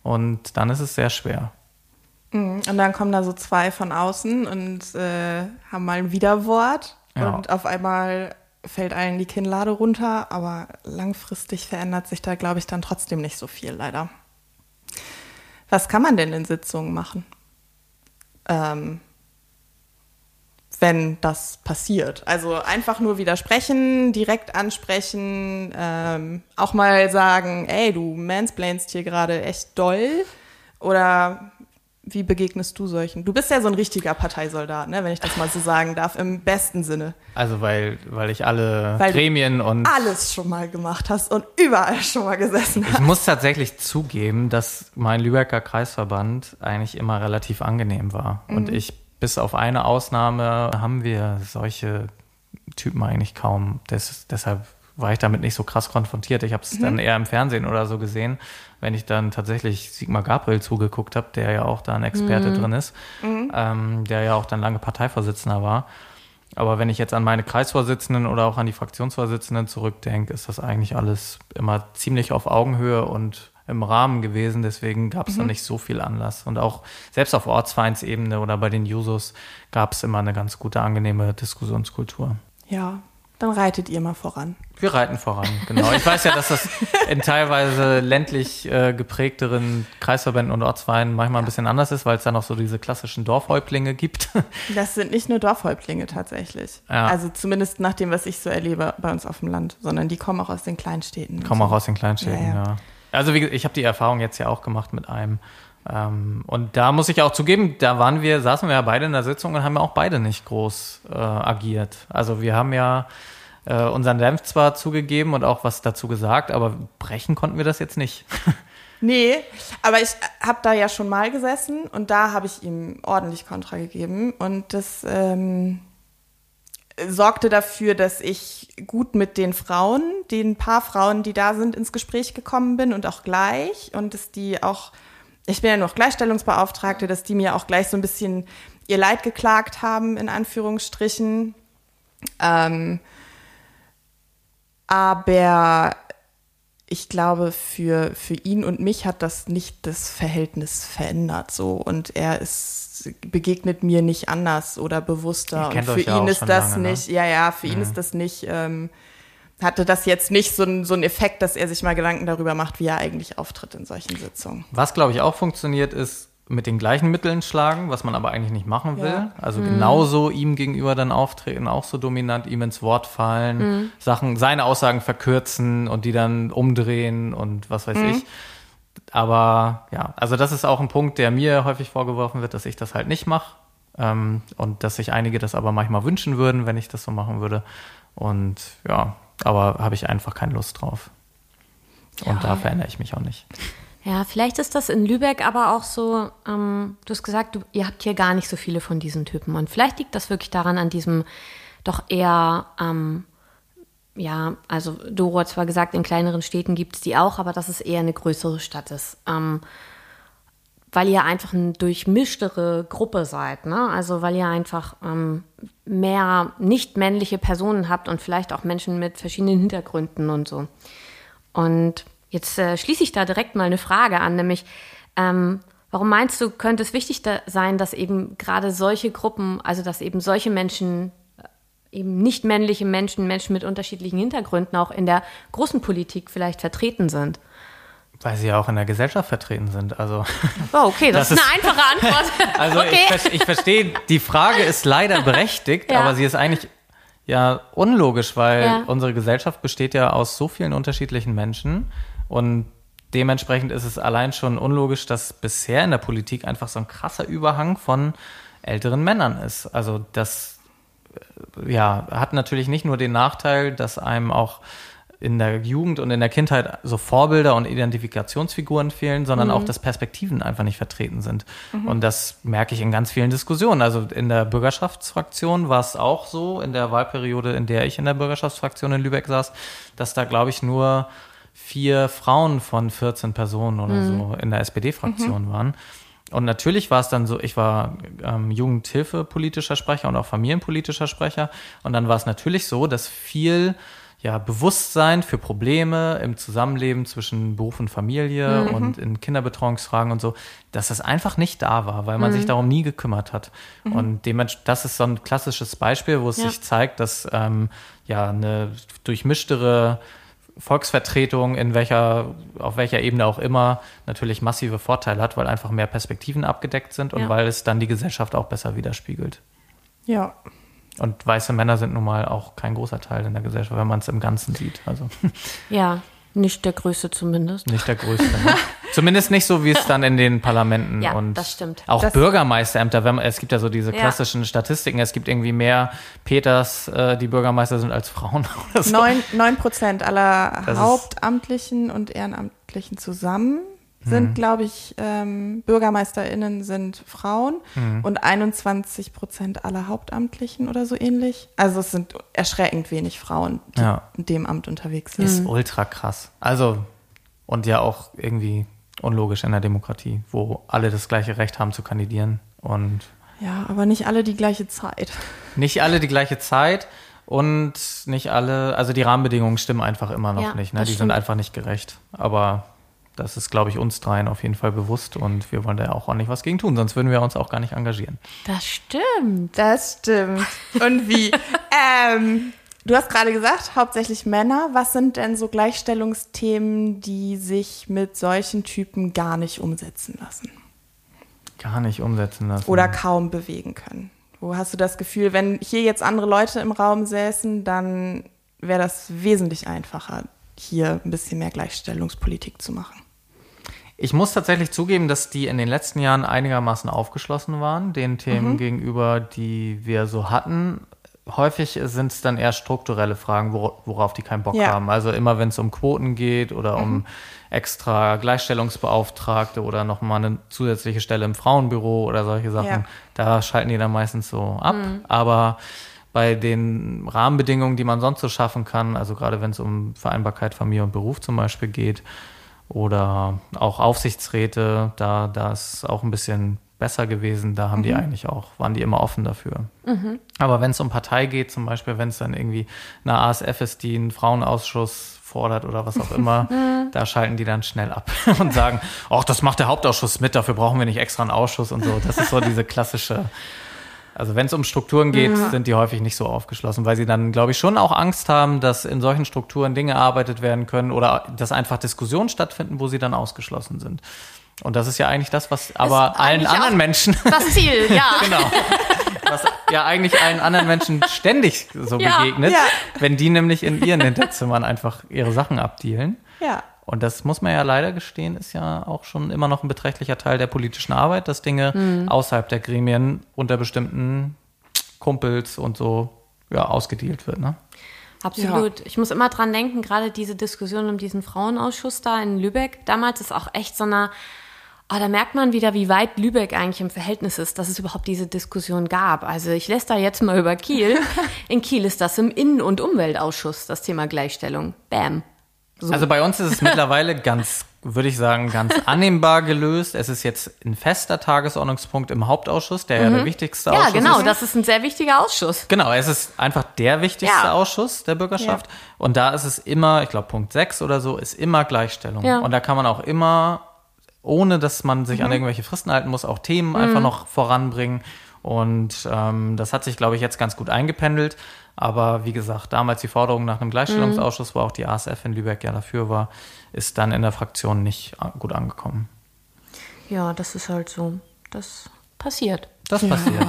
Und dann ist es sehr schwer. Und dann kommen da so zwei von außen und haben mal ein Widerwort. Ja. Und auf einmal fällt allen die Kinnlade runter. Aber langfristig verändert sich da, glaube ich, dann trotzdem nicht so viel, leider. Was kann man denn in Sitzungen machen? Wenn das passiert. Also einfach nur widersprechen, direkt ansprechen, auch mal sagen, ey, du mansplainst hier gerade echt doll. Oder Wie begegnest du solchen? Du bist ja so ein richtiger Parteisoldat, ne? Wenn ich das mal so sagen darf, im besten Sinne. Also weil ich alle Gremien und... alles schon mal gemacht hast und überall schon mal gesessen hast. Ich muss tatsächlich zugeben, dass mein Lübecker Kreisverband eigentlich immer relativ angenehm war. Mhm. Und bis auf eine Ausnahme haben wir solche Typen eigentlich kaum. Deshalb war ich damit nicht so krass konfrontiert. Ich habe es dann eher im Fernsehen oder so gesehen, wenn ich dann tatsächlich Sigmar Gabriel zugeguckt habe, der ja auch da ein Experte drin ist, der ja auch dann lange Parteivorsitzender war. Aber wenn ich jetzt an meine Kreisvorsitzenden oder auch an die Fraktionsvorsitzenden zurückdenke, ist das eigentlich alles immer ziemlich auf Augenhöhe und im Rahmen gewesen. Deswegen gab es da nicht so viel Anlass. Und auch selbst auf Ortsvereinsebene oder bei den Jusos gab es immer eine ganz gute, angenehme Diskussionskultur. Ja, dann reitet ihr mal voran. Wir reiten voran, genau. Ich weiß ja, dass das in teilweise ländlich geprägteren Kreisverbänden und Ortsvereinen manchmal ein bisschen anders ist, weil es da noch so diese klassischen Dorfhäuptlinge gibt. Das sind nicht nur Dorfhäuptlinge tatsächlich. Ja. Also zumindest nach dem, was ich so erlebe bei uns auf dem Land, sondern die kommen auch aus den Kleinstädten. Ja. Also ich habe die Erfahrung jetzt ja auch gemacht mit einem. Und da muss ich auch zugeben, da saßen wir ja beide in der Sitzung und haben ja auch beide nicht groß agiert. Also wir haben ja unseren Senf zwar zugegeben und auch was dazu gesagt, aber brechen konnten wir das jetzt nicht. Nee, aber ich habe da ja schon mal gesessen und da habe ich ihm ordentlich Kontra gegeben und das sorgte dafür, dass ich gut mit den paar Frauen, die da sind, ins Gespräch gekommen bin und auch gleich und dass die auch... Ich bin ja noch Gleichstellungsbeauftragte, dass die mir auch gleich so ein bisschen ihr Leid geklagt haben, in Anführungsstrichen. Aber ich glaube, für ihn und mich hat das nicht das Verhältnis verändert. So. Und er begegnet mir nicht anders oder bewusster. Und für ihn ist das nicht, hatte das jetzt nicht so einen Effekt, dass er sich mal Gedanken darüber macht, wie er eigentlich auftritt in solchen Sitzungen. Was, glaube ich, auch funktioniert, ist mit den gleichen Mitteln schlagen, was man aber eigentlich nicht machen will. Ja. Also genauso ihm gegenüber dann auftreten, auch so dominant, ihm ins Wort fallen, seine Aussagen verkürzen und die dann umdrehen und was weiß ich. Aber ja, also das ist auch ein Punkt, der mir häufig vorgeworfen wird, dass ich das halt nicht mache. Und dass sich einige das aber manchmal wünschen würden, wenn ich das so machen würde. Und ja... aber habe ich einfach keine Lust drauf. Und da verändere ich mich auch nicht. Ja, vielleicht ist das in Lübeck aber auch so, du hast gesagt, ihr habt hier gar nicht so viele von diesen Typen. Und vielleicht liegt das wirklich daran an diesem doch eher, also Doro hat zwar gesagt, in kleineren Städten gibt es die auch, aber dass es eher eine größere Stadt ist. Weil ihr einfach eine durchmischtere Gruppe seid, ne? Also weil ihr einfach mehr nicht-männliche Personen habt und vielleicht auch Menschen mit verschiedenen Hintergründen und so. Und jetzt schließe ich da direkt mal eine Frage an, nämlich warum meinst du, könnte es wichtig sein, dass eben gerade solche Gruppen, also dass eben solche Menschen, eben nicht-männliche Menschen, Menschen mit unterschiedlichen Hintergründen auch in der großen Politik vielleicht vertreten sind? Weil sie ja auch in der Gesellschaft vertreten sind. Also, oh, okay, das ist eine einfache Antwort. Also okay. Ich verstehe, die Frage ist leider berechtigt, aber sie ist eigentlich ja unlogisch, weil unsere Gesellschaft besteht ja aus so vielen unterschiedlichen Menschen und dementsprechend ist es allein schon unlogisch, dass bisher in der Politik einfach so ein krasser Überhang von älteren Männern ist. Also das hat natürlich nicht nur den Nachteil, dass einem auch in der Jugend und in der Kindheit so Vorbilder und Identifikationsfiguren fehlen, sondern auch, dass Perspektiven einfach nicht vertreten sind. Und das merke ich in ganz vielen Diskussionen. Also in der Bürgerschaftsfraktion war es auch so, in der Wahlperiode, in der ich in der Bürgerschaftsfraktion in Lübeck saß, dass da, glaube ich, nur 4 Frauen von 14 Personen oder so in der SPD-Fraktion waren. Und natürlich war es dann so, ich war Jugendhilfe-politischer Sprecher und auch familienpolitischer Sprecher. Und dann war es natürlich so, dass viel... Bewusstsein für Probleme im Zusammenleben zwischen Beruf und Familie und in Kinderbetreuungsfragen und so, dass das einfach nicht da war, weil man sich darum nie gekümmert hat. Und das ist so ein klassisches Beispiel, wo es sich zeigt, dass eine durchmischtere Volksvertretung auf welcher Ebene auch immer natürlich massive Vorteile hat, weil einfach mehr Perspektiven abgedeckt sind und weil es dann die Gesellschaft auch besser widerspiegelt. Ja. Und weiße Männer sind nun mal auch kein großer Teil in der Gesellschaft, wenn man es im Ganzen sieht. Also. Ja, Nicht der Größte zumindest. Nicht der Größte. Ne? Zumindest nicht so, wie es dann in den Parlamenten ja, und das stimmt. Auch das Bürgermeisterämter. Wenn man, es gibt ja so diese klassischen Statistiken. Es gibt irgendwie mehr Peters, die Bürgermeister sind, als Frauen. Oder so. 9% aller das Hauptamtlichen und Ehrenamtlichen zusammen sind, glaube ich, BürgermeisterInnen sind Frauen und 21% aller Hauptamtlichen oder so ähnlich. Also es sind erschreckend wenig Frauen, die in dem Amt unterwegs sind. Ist ultra krass. Also und ja auch irgendwie unlogisch in der Demokratie, wo alle das gleiche Recht haben zu kandidieren. Und ja, aber nicht alle die gleiche Zeit. Nicht alle die gleiche Zeit und nicht alle, also die Rahmenbedingungen stimmen einfach immer noch nicht. Ne? Die sind einfach nicht gerecht, aber das ist, glaube ich, uns dreien auf jeden Fall bewusst und wir wollen da auch ordentlich was gegen tun, sonst würden wir uns auch gar nicht engagieren. Das stimmt. Das stimmt. Und wie? Du hast gerade gesagt, hauptsächlich Männer. Was sind denn so Gleichstellungsthemen, die sich mit solchen Typen gar nicht umsetzen lassen? Gar nicht umsetzen lassen. Oder kaum bewegen können. Wo hast du das Gefühl, wenn hier jetzt andere Leute im Raum säßen, dann wäre das wesentlich einfacher, hier ein bisschen mehr Gleichstellungspolitik zu machen? Ich muss tatsächlich zugeben, dass die in den letzten Jahren einigermaßen aufgeschlossen waren, den Themen gegenüber, die wir so hatten. Häufig sind es dann eher strukturelle Fragen, worauf die keinen Bock haben. Also immer, wenn es um Quoten geht oder um extra Gleichstellungsbeauftragte oder nochmal eine zusätzliche Stelle im Frauenbüro oder solche Sachen, da schalten die dann meistens so ab. Aber bei den Rahmenbedingungen, die man sonst so schaffen kann, also gerade wenn es um Vereinbarkeit, Familie und Beruf zum Beispiel geht oder auch Aufsichtsräte, da ist auch ein bisschen besser gewesen, da haben die eigentlich auch, waren die immer offen dafür. Aber wenn es um Partei geht zum Beispiel, wenn es dann irgendwie eine ASF ist, die einen Frauenausschuss fordert oder was auch immer, da schalten die dann schnell ab und sagen, ach, das macht der Hauptausschuss mit, dafür brauchen wir nicht extra einen Ausschuss und so. Das ist so diese klassische. Also wenn es um Strukturen geht, sind die häufig nicht so aufgeschlossen, weil sie dann, glaube ich, schon auch Angst haben, dass in solchen Strukturen Dinge erarbeitet werden können oder dass einfach Diskussionen stattfinden, wo sie dann ausgeschlossen sind. Und das ist ja eigentlich das, was aber allen anderen Menschen... Das Ziel, ja. Genau. Was ja eigentlich allen anderen Menschen ständig so begegnet, wenn die nämlich in ihren Hinterzimmern einfach ihre Sachen abdealen. Ja. Und das muss man ja leider gestehen, ist ja auch schon immer noch ein beträchtlicher Teil der politischen Arbeit, dass Dinge außerhalb der Gremien unter bestimmten Kumpels und so ausgedealt wird. Ne? Absolut. Ja. Ich muss immer dran denken, gerade diese Diskussion um diesen Frauenausschuss da in Lübeck, damals ist auch echt so eine, da merkt man wieder, wie weit Lübeck eigentlich im Verhältnis ist, dass es überhaupt diese Diskussion gab. Also ich lässt da jetzt mal über Kiel. In Kiel ist das im Innen- und Umweltausschuss, das Thema Gleichstellung. Bam. So. Also bei uns ist es mittlerweile ganz, würde ich sagen, ganz annehmbar gelöst. Es ist jetzt ein fester Tagesordnungspunkt im Hauptausschuss, der ja der wichtigste Ausschuss ist. Ja, genau, das ist ein sehr wichtiger Ausschuss. Genau, es ist einfach der wichtigste Ausschuss der Bürgerschaft. Ja. Und da ist es immer, ich glaube Punkt 6 oder so, ist immer Gleichstellung. Ja. Und da kann man auch immer, ohne dass man sich an irgendwelche Fristen halten muss, auch Themen einfach noch voranbringen. Und das hat sich, glaube ich, jetzt ganz gut eingependelt. Aber wie gesagt, damals die Forderung nach einem Gleichstellungsausschuss, wo auch die ASF in Lübeck ja dafür war, ist dann in der Fraktion nicht gut angekommen. Ja, das ist halt so. Das passiert. Das passiert.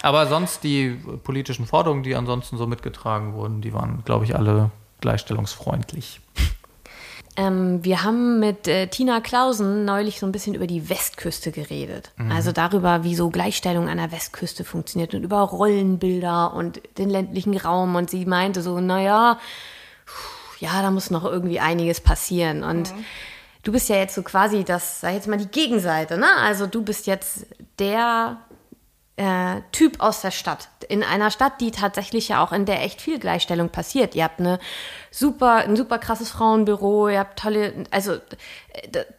Aber sonst die politischen Forderungen, die ansonsten so mitgetragen wurden, die waren, glaube ich, alle gleichstellungsfreundlich. Wir haben mit Tina Klausen neulich so ein bisschen über die Westküste geredet. Also darüber, wie so Gleichstellung an der Westküste funktioniert und über Rollenbilder und den ländlichen Raum. Und sie meinte so, da muss noch irgendwie einiges passieren. Und du bist ja jetzt so quasi das, sag ich jetzt mal, die Gegenseite, ne? Also du bist jetzt der Typ aus der Stadt. In einer Stadt, die tatsächlich ja auch, in der echt viel Gleichstellung passiert. Ihr habt ein super krasses Frauenbüro, ihr habt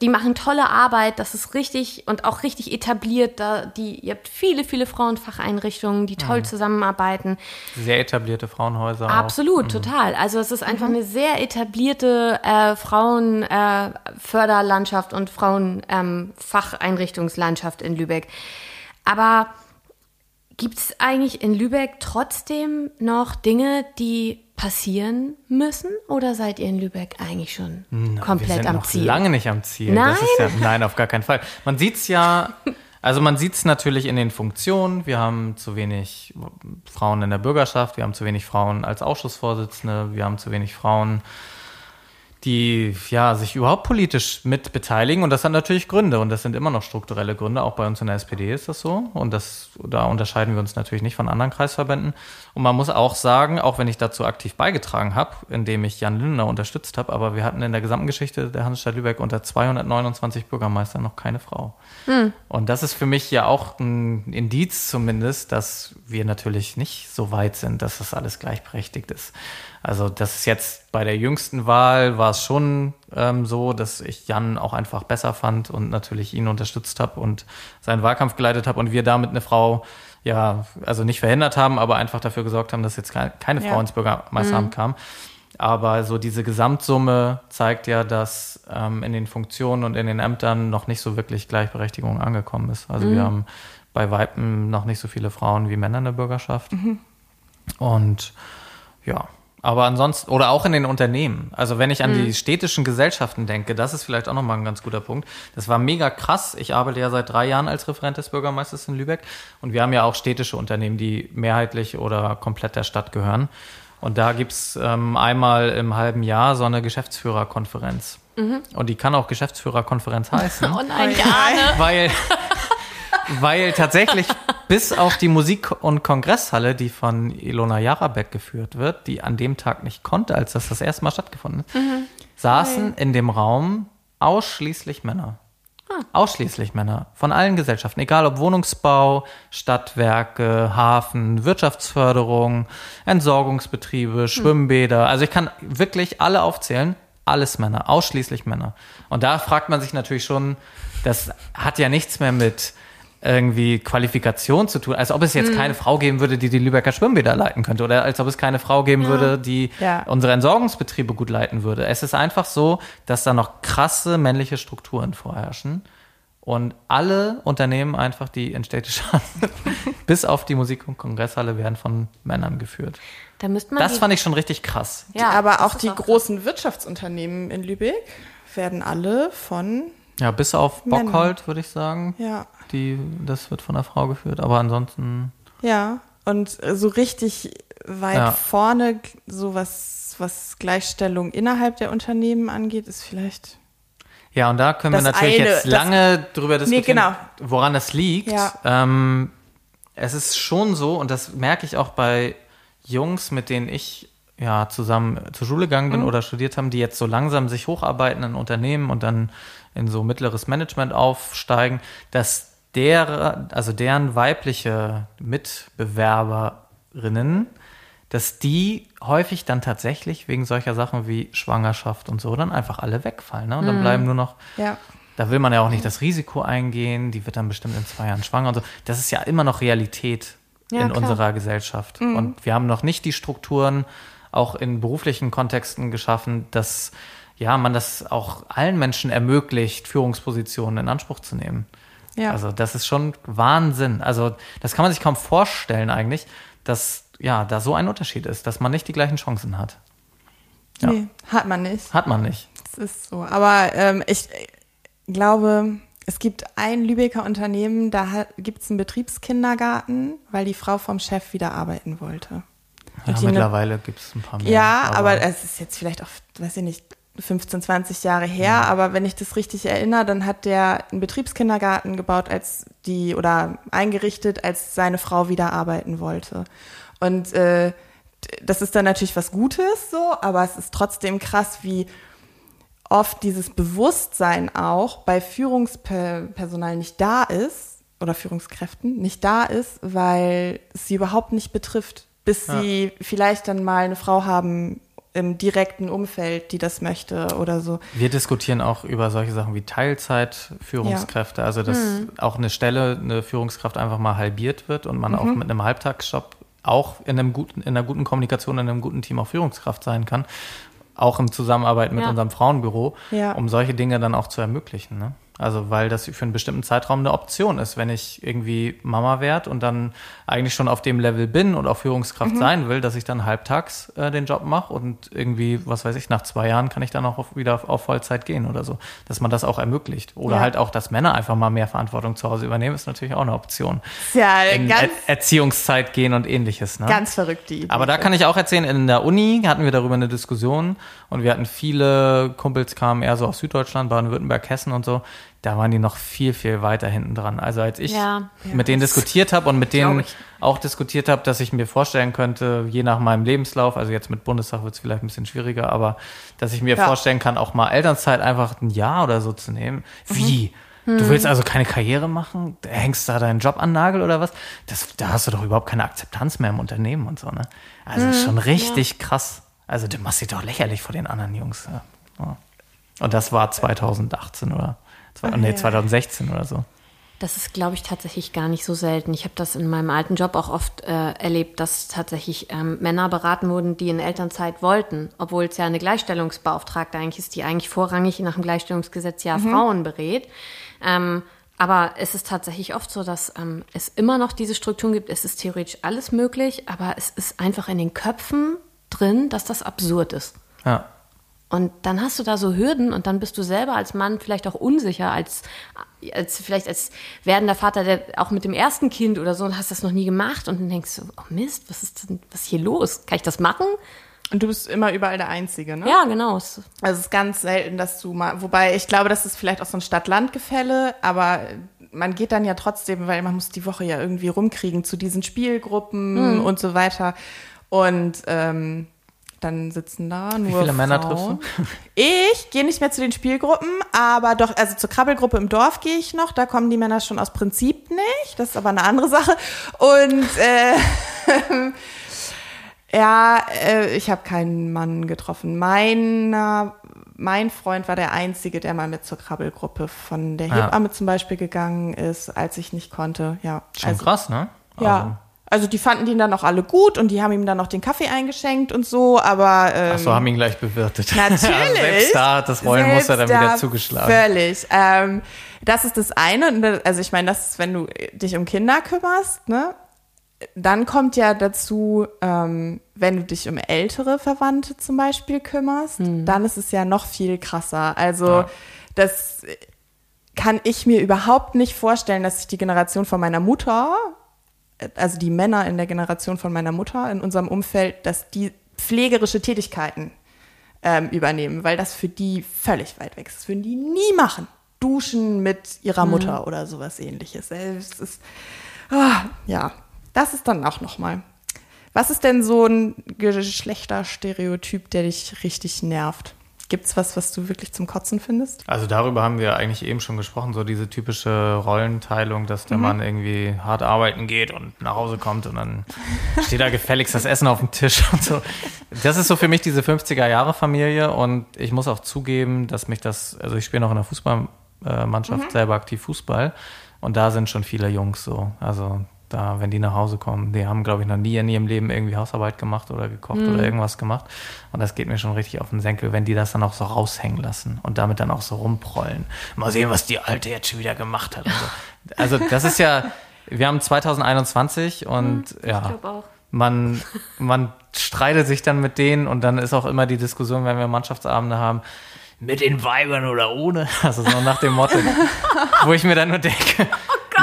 die machen tolle Arbeit, das ist richtig und auch richtig etabliert. Ihr habt viele, viele Frauenfacheinrichtungen, die toll zusammenarbeiten. Sehr etablierte Frauenhäuser. Absolut, auch. Total. Also es ist einfach eine sehr etablierte Frauenförderlandschaft und Frauenfacheinrichtungslandschaft in Lübeck. Aber gibt es eigentlich in Lübeck trotzdem noch Dinge, die passieren müssen? Oder seid ihr in Lübeck eigentlich schon komplett am Ziel? Wir sind noch lange nicht am Ziel. Nein? Das ist nein, auf gar keinen Fall. Man sieht es ja, also man sieht es natürlich in den Funktionen. Wir haben zu wenig Frauen in der Bürgerschaft. Wir haben zu wenig Frauen als Ausschussvorsitzende. Wir haben zu wenig Frauen, die ja, sich überhaupt politisch mit beteiligen. Und das hat natürlich Gründe. Und das sind immer noch strukturelle Gründe. Auch bei uns in der SPD ist das so. Und das, da unterscheiden wir uns natürlich nicht von anderen Kreisverbänden. Und man muss auch sagen, auch wenn ich dazu aktiv beigetragen habe, indem ich Jan Lindenau unterstützt habe, aber wir hatten in der gesamten Geschichte der Hansestadt Lübeck unter 229 Bürgermeistern noch keine Frau. Mhm. Und das ist für mich ja auch ein Indiz zumindest, dass wir natürlich nicht so weit sind, dass das alles gleichberechtigt ist. Also das ist jetzt bei der jüngsten Wahl war es schon so, dass ich Jan auch einfach besser fand und natürlich ihn unterstützt habe und seinen Wahlkampf geleitet habe und wir damit eine Frau, ja, also nicht verhindert haben, aber einfach dafür gesorgt haben, dass jetzt keine Frau ins Bürgermeisteramt kam. Aber so diese Gesamtsumme zeigt ja, dass in den Funktionen und in den Ämtern noch nicht so wirklich Gleichberechtigung angekommen ist. Also wir haben bei Weitem noch nicht so viele Frauen wie Männer in der Bürgerschaft. Mhm. Und ja, aber ansonsten, oder auch in den Unternehmen. Also wenn ich an die städtischen Gesellschaften denke, das ist vielleicht auch nochmal ein ganz guter Punkt. Das war mega krass. Ich arbeite ja seit 3 Jahren als Referent des Bürgermeisters in Lübeck. Und wir haben ja auch städtische Unternehmen, die mehrheitlich oder komplett der Stadt gehören. Und da gibt es einmal im halben Jahr so eine Geschäftsführerkonferenz. Mhm. Und die kann auch Geschäftsführerkonferenz heißen. Oh nein, ja. Weil tatsächlich bis auf die Musik- und Kongresshalle, die von Ilona Jarabek geführt wird, die an dem Tag nicht konnte, als das erste Mal stattgefunden hat, saßen in dem Raum ausschließlich Männer. Ausschließlich Männer von allen Gesellschaften, egal ob Wohnungsbau, Stadtwerke, Hafen, Wirtschaftsförderung, Entsorgungsbetriebe, Schwimmbäder. Also ich kann wirklich alle aufzählen, alles Männer, ausschließlich Männer. Und da fragt man sich natürlich schon, das hat ja nichts mehr mit irgendwie Qualifikation zu tun, als ob es jetzt keine Frau geben würde, die Lübecker Schwimmbäder leiten könnte oder als ob es keine Frau geben würde, die unsere Entsorgungsbetriebe gut leiten würde. Es ist einfach so, dass da noch krasse männliche Strukturen vorherrschen und alle Unternehmen einfach, die in städtisch sind, bis auf die Musik- und Kongresshalle werden von Männern geführt. Da müsste man das fand ich schon richtig krass. Ja, aber auch die großen Wirtschaftsunternehmen in Lübeck werden alle von bis auf Bockholt, würde ich sagen. Ja. Das wird von einer Frau geführt, aber ansonsten... Ja, und so richtig weit vorne, so was Gleichstellung innerhalb der Unternehmen angeht, ist vielleicht... Ja, und da können wir natürlich jetzt lange drüber diskutieren, woran das liegt. Ja. Es ist schon so, und das merke ich auch bei Jungs, mit denen ich zusammen zur Schule gegangen bin oder studiert haben, die jetzt so langsam sich hocharbeiten in Unternehmen und dann in so mittleres Management aufsteigen, dass deren weibliche Mitbewerberinnen, dass die häufig dann tatsächlich wegen solcher Sachen wie Schwangerschaft und so dann einfach alle wegfallen. Ne? Und dann bleiben nur noch, da will man ja auch nicht das Risiko eingehen, die wird dann bestimmt in 2 Jahren schwanger und so. Das ist ja immer noch Realität in unserer Gesellschaft. Mhm. Und wir haben noch nicht die Strukturen auch in beruflichen Kontexten geschaffen, dass man das auch allen Menschen ermöglicht, Führungspositionen in Anspruch zu nehmen. Ja. Also das ist schon Wahnsinn. Also das kann man sich kaum vorstellen eigentlich, dass da so ein Unterschied ist, dass man nicht die gleichen Chancen hat. Ja. Nee, hat man nicht. Das ist so. Aber ich glaube, es gibt ein Lübecker Unternehmen, da gibt es einen Betriebskindergarten, weil die Frau vom Chef wieder arbeiten wollte. Ja, mittlerweile gibt es ein paar mehr. Ja, aber es ist jetzt vielleicht auch, weiß ich nicht, 15, 20 Jahre her, aber wenn ich das richtig erinnere, dann hat der einen Betriebskindergarten gebaut, eingerichtet, als seine Frau wieder arbeiten wollte. Und das ist dann natürlich was Gutes so, aber es ist trotzdem krass, wie oft dieses Bewusstsein auch bei Führungspersonal nicht da ist oder Führungskräften nicht da ist, weil es sie überhaupt nicht betrifft, bis sie vielleicht dann mal eine Frau haben im direkten Umfeld, die das möchte oder so. Wir diskutieren auch über solche Sachen wie Teilzeit-Führungskräfte, also dass auch eine Führungskraft einfach mal halbiert wird und man auch mit einem Halbtagsjob auch in einer guten Kommunikation, in einem guten Team auch Führungskraft sein kann, auch im Zusammenarbeit mit unserem Frauenbüro, um solche Dinge dann auch zu ermöglichen. Ne? Also weil das für einen bestimmten Zeitraum eine Option ist. Wenn ich irgendwie Mama werde und dann eigentlich schon auf dem Level bin und auch Führungskraft sein will, dass ich dann halbtags den Job mache und irgendwie, was weiß ich, nach 2 Jahren kann ich dann auch wieder auf Vollzeit gehen oder so. Dass man das auch ermöglicht. Oder halt auch, dass Männer einfach mal mehr Verantwortung zu Hause übernehmen, ist natürlich auch eine Option. Ja, in Erziehungszeit gehen und ähnliches. Ne? Ganz verrückt die Idee. Aber da kann ich auch erzählen, in der Uni hatten wir darüber eine Diskussion und wir hatten viele Kumpels, kamen eher so aus Süddeutschland, Baden-Württemberg, Hessen und so. Da waren die noch viel, viel weiter hinten dran. Also als ich mit denen diskutiert habe und mit denen auch diskutiert habe, dass ich mir vorstellen könnte, je nach meinem Lebenslauf, also jetzt mit Bundestag wird es vielleicht ein bisschen schwieriger, aber dass ich mir vorstellen kann, auch mal Elternzeit einfach ein Jahr oder so zu nehmen. Wie? Du willst also keine Karriere machen? Hängst da deinen Job an den Nagel oder was? Da hast du doch überhaupt keine Akzeptanz mehr im Unternehmen und so, ne? Also schon richtig krass. Also du machst dich doch lächerlich vor den anderen Jungs. Ja. Und das war 2018 oder 2016 oder so. Das ist, glaube ich, tatsächlich gar nicht so selten. Ich habe das in meinem alten Job auch oft erlebt, dass tatsächlich Männer beraten wurden, die in Elternzeit wollten, obwohl es ja eine Gleichstellungsbeauftragte eigentlich ist, die eigentlich vorrangig nach dem Gleichstellungsgesetz Frauen berät. Aber es ist tatsächlich oft so, dass es immer noch diese Strukturen gibt. Es ist theoretisch alles möglich, aber es ist einfach in den Köpfen drin, dass das absurd ist. Ja. Und dann hast du da so Hürden und dann bist du selber als Mann vielleicht auch unsicher, als werdender Vater, der auch mit dem ersten Kind oder so, und hast das noch nie gemacht und dann denkst du, oh Mist, was ist hier los? Kann ich das machen? Und du bist immer überall der Einzige, ne? Ja, genau. Also es ist ganz selten, dass du mal, wobei ich glaube, das ist vielleicht auch so ein Stadt-Land-Gefälle, aber man geht dann ja trotzdem, weil man muss die Woche ja irgendwie rumkriegen zu diesen Spielgruppen und so weiter und dann sitzen da nur Frauen. Wie viele Männer triffst du? Ich gehe nicht mehr zu den Spielgruppen, aber doch, also zur Krabbelgruppe im Dorf gehe ich noch. Da kommen die Männer schon aus Prinzip nicht. Das ist aber eine andere Sache. Und ich habe keinen Mann getroffen. Mein Freund war der Einzige, der mal mit zur Krabbelgruppe von der Hebamme zum Beispiel gegangen ist, als ich nicht konnte. Ja, schon also, krass, ne? Ja. Also die fanden den dann auch alle gut und die haben ihm dann noch den Kaffee eingeschenkt und so, aber Achso, haben ihn gleich bewirtet. Natürlich. Selbst da hat das Rollenmuster dann wieder zugeschlagen. Völlig. Das ist das eine. Und das, also ich meine, das ist, wenn du dich um Kinder kümmerst, ne? Dann kommt ja dazu, wenn du dich um ältere Verwandte zum Beispiel kümmerst, dann ist es ja noch viel krasser. Also das kann ich mir überhaupt nicht vorstellen, dass ich die Generation von meiner Mutter, also die Männer in der Generation von meiner Mutter in unserem Umfeld, dass die pflegerische Tätigkeiten übernehmen, weil das für die völlig weit weg ist. Das würden die nie machen. Duschen mit ihrer Mutter oder sowas ähnliches. Das ist, das ist dann auch nochmal. Was ist denn so ein Geschlechterstereotyp, der dich richtig nervt? Gibt's was du wirklich zum Kotzen findest? Also darüber haben wir eigentlich eben schon gesprochen, so diese typische Rollenteilung, dass der Mann irgendwie hart arbeiten geht und nach Hause kommt und dann steht da gefälligst das Essen auf dem Tisch und so. Das ist so für mich diese 50er-Jahre-Familie und ich muss auch zugeben, dass mich das, also ich spiele noch in der Fußballmannschaft selber aktiv Fußball und da sind schon viele Jungs so, also da, wenn die nach Hause kommen, die haben, glaube ich, noch nie in ihrem Leben irgendwie Hausarbeit gemacht oder gekocht oder irgendwas gemacht. Und das geht mir schon richtig auf den Senkel, wenn die das dann auch so raushängen lassen und damit dann auch so rumprollen. Mal sehen, was die Alte jetzt schon wieder gemacht hat. Und so. Also das ist ja, wir haben 2021 und ich glaube auch. Man streitet sich dann mit denen und dann ist auch immer die Diskussion, wenn wir Mannschaftsabende haben, mit den Weibern oder ohne. Also so nach dem Motto, wo ich mir dann nur denke,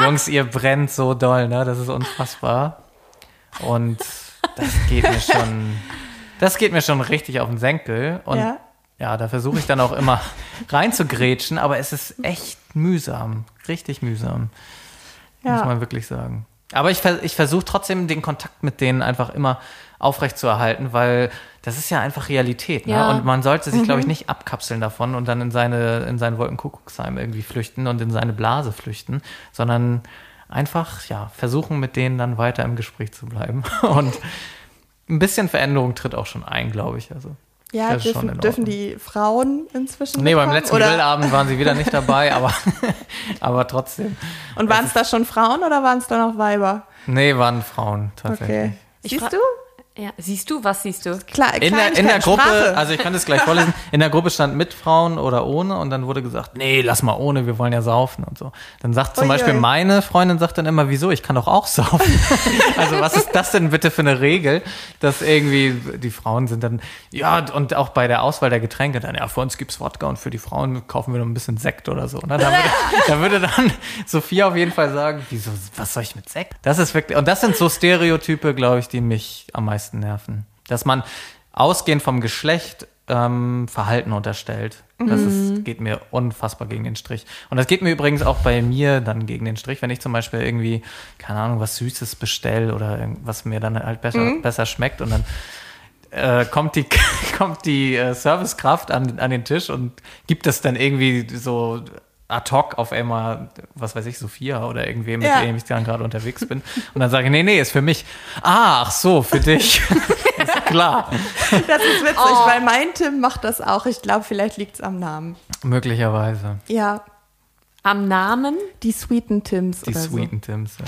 Jungs, ihr brennt so doll, ne? Das ist unfassbar. Und das geht mir schon richtig auf den Senkel. Und da versuche ich dann auch immer reinzugrätschen, aber es ist echt mühsam. Richtig mühsam. Muss man wirklich sagen. Aber ich versuche trotzdem den Kontakt mit denen einfach immer aufrecht zu erhalten, weil das ist ja einfach Realität. Ja. Ne? Und man sollte sich, glaube ich, nicht abkapseln davon und dann in seinen Wolkenkuckucksheim irgendwie flüchten und in seine Blase flüchten, sondern einfach versuchen, mit denen dann weiter im Gespräch zu bleiben. Und ein bisschen Veränderung tritt auch schon ein, glaube ich. Also ja, dürfen die Frauen inzwischen mitkommen? Beim letzten Grillabend waren sie wieder nicht dabei, aber trotzdem. Und waren es da schon Frauen oder waren es da noch Weiber? Nee, waren Frauen tatsächlich. Okay. Siehst du? Ja. Siehst du? Was siehst du? Klar, in der Gruppe, Sprache. Also ich kann das gleich vorlesen, in der Gruppe stand mit Frauen oder ohne und dann wurde gesagt, nee, lass mal ohne, wir wollen ja saufen und so. Dann sagt zum Beispiel meine Freundin sagt dann immer, wieso, ich kann doch auch saufen. Also was ist das denn bitte für eine Regel, dass irgendwie die Frauen sind dann, ja, und auch bei der Auswahl der Getränke dann, ja, für uns gibt's Wodka und für die Frauen kaufen wir noch ein bisschen Sekt oder so. Ne? Da würde dann Sophia auf jeden Fall sagen, wieso, was soll ich mit Sekt? Das ist wirklich, und das sind so Stereotype, glaube ich, die mich am meisten nerven. Dass man ausgehend vom Geschlecht Verhalten unterstellt. Das geht mir unfassbar gegen den Strich. Und das geht mir übrigens auch bei mir dann gegen den Strich, wenn ich zum Beispiel irgendwie, keine Ahnung, was Süßes bestelle oder was mir dann halt besser schmeckt und dann kommt die Servicekraft an den Tisch und gibt es dann irgendwie so ad hoc auf einmal, was weiß ich, Sophia oder irgendwem, mit dem ich dann gerade unterwegs bin. Und dann sage ich, nee, ist für mich. Ach so, für dich. Ist klar. Das ist witzig, weil mein Tim macht das auch. Ich glaube, vielleicht liegt es am Namen. Möglicherweise. Ja. Am Namen? Die Sweeten Tims oder so. Die Sweeten Tims, ja.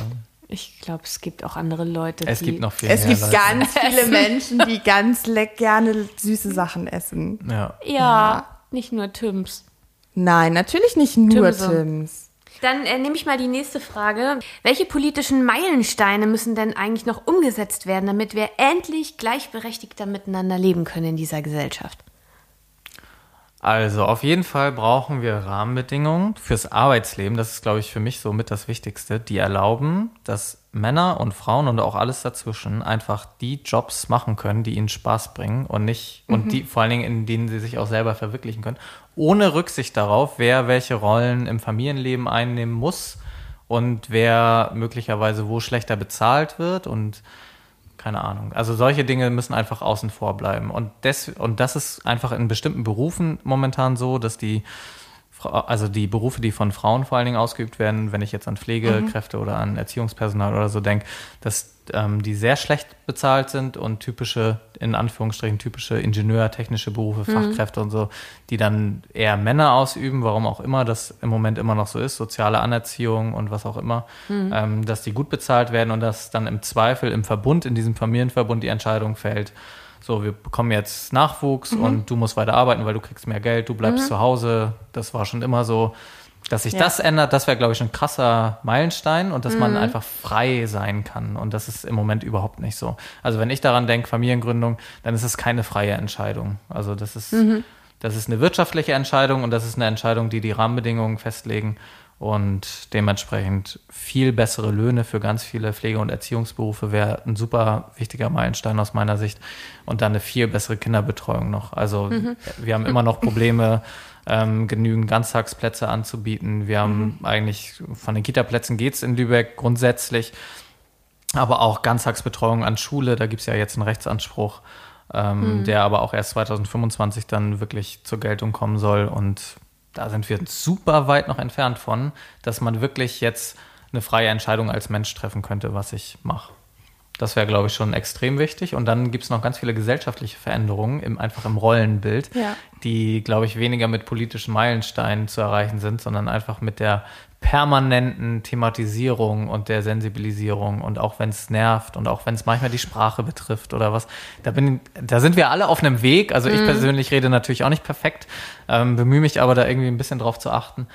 Ich glaube, es gibt auch andere Leute, Es gibt ganz viele Menschen, die ganz gerne süße Sachen essen. Ja, nicht nur Tims. Nein, natürlich nicht nur Tims. Dann nehme ich mal die nächste Frage. Welche politischen Meilensteine müssen denn eigentlich noch umgesetzt werden, damit wir endlich gleichberechtigter miteinander leben können in dieser Gesellschaft? Also auf jeden Fall brauchen wir Rahmenbedingungen fürs Arbeitsleben. Das ist, glaube ich, für mich so mit das Wichtigste. Die erlauben, dass Männer und Frauen und auch alles dazwischen einfach die Jobs machen können, die ihnen Spaß bringen und nicht und die vor allen Dingen, in denen sie sich auch selber verwirklichen können, ohne Rücksicht darauf, wer welche Rollen im Familienleben einnehmen muss und wer möglicherweise wo schlechter bezahlt wird und keine Ahnung. Also solche Dinge müssen einfach außen vor bleiben und das ist einfach in bestimmten Berufen momentan so, dass die Berufe, die von Frauen vor allen Dingen ausgeübt werden, wenn ich jetzt an Pflegekräfte oder an Erziehungspersonal oder so denke, dass die sehr schlecht bezahlt sind und typische, in Anführungsstrichen, typische Ingenieur, technische Berufe, Fachkräfte und so, die dann eher Männer ausüben, warum auch immer das im Moment immer noch so ist, soziale Anerziehung und was auch immer, dass die gut bezahlt werden und dass dann im Zweifel im Verbund, in diesem Familienverbund die Entscheidung fällt, so, wir bekommen jetzt Nachwuchs und du musst weiter arbeiten, weil du kriegst mehr Geld, du bleibst zu Hause. Das war schon immer so, dass sich das ändert. Das wäre, glaube ich, ein krasser Meilenstein und dass man einfach frei sein kann. Und das ist im Moment überhaupt nicht so. Also wenn ich daran denke, Familiengründung, dann ist es keine freie Entscheidung. Also das ist eine wirtschaftliche Entscheidung und das ist eine Entscheidung, die Rahmenbedingungen festlegen und dementsprechend viel bessere Löhne für ganz viele Pflege- und Erziehungsberufe wäre ein super wichtiger Meilenstein aus meiner Sicht und dann eine viel bessere Kinderbetreuung noch. Also wir haben immer noch Probleme, genügend Ganztagsplätze anzubieten. Wir haben eigentlich, von den Kita-Plätzen geht es in Lübeck grundsätzlich, aber auch Ganztagsbetreuung an Schule, da gibt es ja jetzt einen Rechtsanspruch, der aber auch erst 2025 dann wirklich zur Geltung kommen soll und da sind wir super weit noch entfernt von, dass man wirklich jetzt eine freie Entscheidung als Mensch treffen könnte, was ich mache. Das wäre, glaube ich, schon extrem wichtig. Und dann gibt es noch ganz viele gesellschaftliche Veränderungen, einfach im Rollenbild, die, glaube ich, weniger mit politischen Meilensteinen zu erreichen sind, sondern einfach mit der permanenten Thematisierung und der Sensibilisierung und auch wenn es nervt und auch wenn es manchmal die Sprache betrifft oder was, da sind wir alle auf einem Weg, also ich persönlich rede natürlich auch nicht perfekt, bemühe mich aber da irgendwie ein bisschen drauf zu achten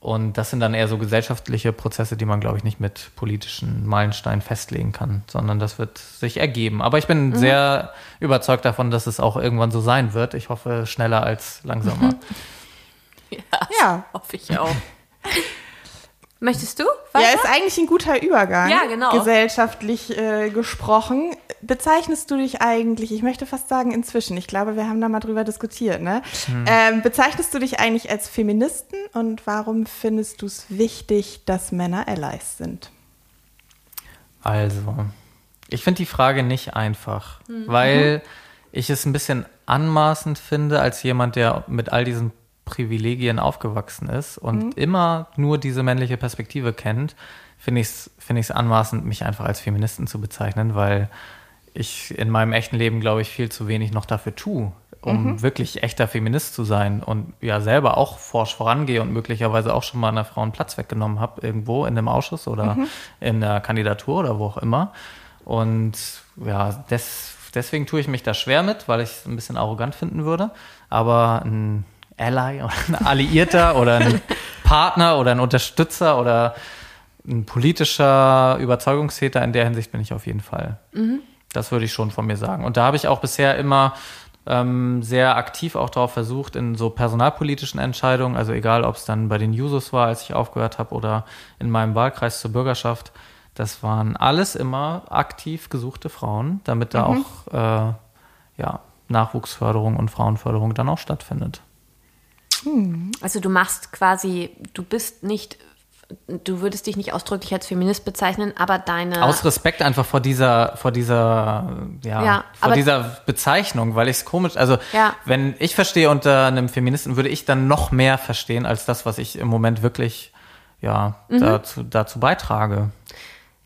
und das sind dann eher so gesellschaftliche Prozesse, die man, glaube ich, nicht mit politischen Meilensteinen festlegen kann, sondern das wird sich ergeben, aber ich bin sehr überzeugt davon, dass es auch irgendwann so sein wird, ich hoffe schneller als langsamer. Ja, hoffe ich auch. Möchtest du weiter? Ja, ist eigentlich ein guter Übergang. Ja, genau. Gesellschaftlich gesprochen. Bezeichnest du dich eigentlich, ich möchte fast sagen inzwischen, ich glaube, wir haben da mal drüber diskutiert, ne? Bezeichnest du dich eigentlich als Feministen und warum findest du es wichtig, dass Männer Allies sind? Also, ich finde die Frage nicht einfach, weil ich es ein bisschen anmaßend finde, als jemand, der mit all diesen Privilegien aufgewachsen ist und immer nur diese männliche Perspektive kennt, finde ich es anmaßend, mich einfach als Feministen zu bezeichnen, weil ich in meinem echten Leben, glaube ich, viel zu wenig noch dafür tue, um wirklich echter Feminist zu sein und ja selber auch forsch vorangehe und möglicherweise auch schon mal einer Frau einen Platz weggenommen habe, irgendwo in einem Ausschuss oder in der Kandidatur oder wo auch immer. Und ja, das Deswegen tue ich mich da schwer mit, weil ich es ein bisschen arrogant finden würde. Aber ein Ally oder ein Alliierter oder ein Partner oder ein Unterstützer oder ein politischer Überzeugungstäter, in der Hinsicht bin ich auf jeden Fall. Mhm. Das würde ich schon von mir sagen. Und da habe ich auch bisher immer sehr aktiv auch darauf versucht, in so personalpolitischen Entscheidungen, also egal, ob es dann bei den Jusos war, als ich aufgehört habe, oder in meinem Wahlkreis zur Bürgerschaft, das waren alles immer aktiv gesuchte Frauen, damit da auch Nachwuchsförderung und Frauenförderung dann auch stattfindet. Also du machst quasi, du würdest dich nicht ausdrücklich als Feminist bezeichnen, aber deine... Aus Respekt einfach vor dieser Bezeichnung, weil ich es komisch... Also wenn ich verstehe unter einem Feministen, würde ich dann noch mehr verstehen als das, was ich im Moment wirklich dazu beitrage.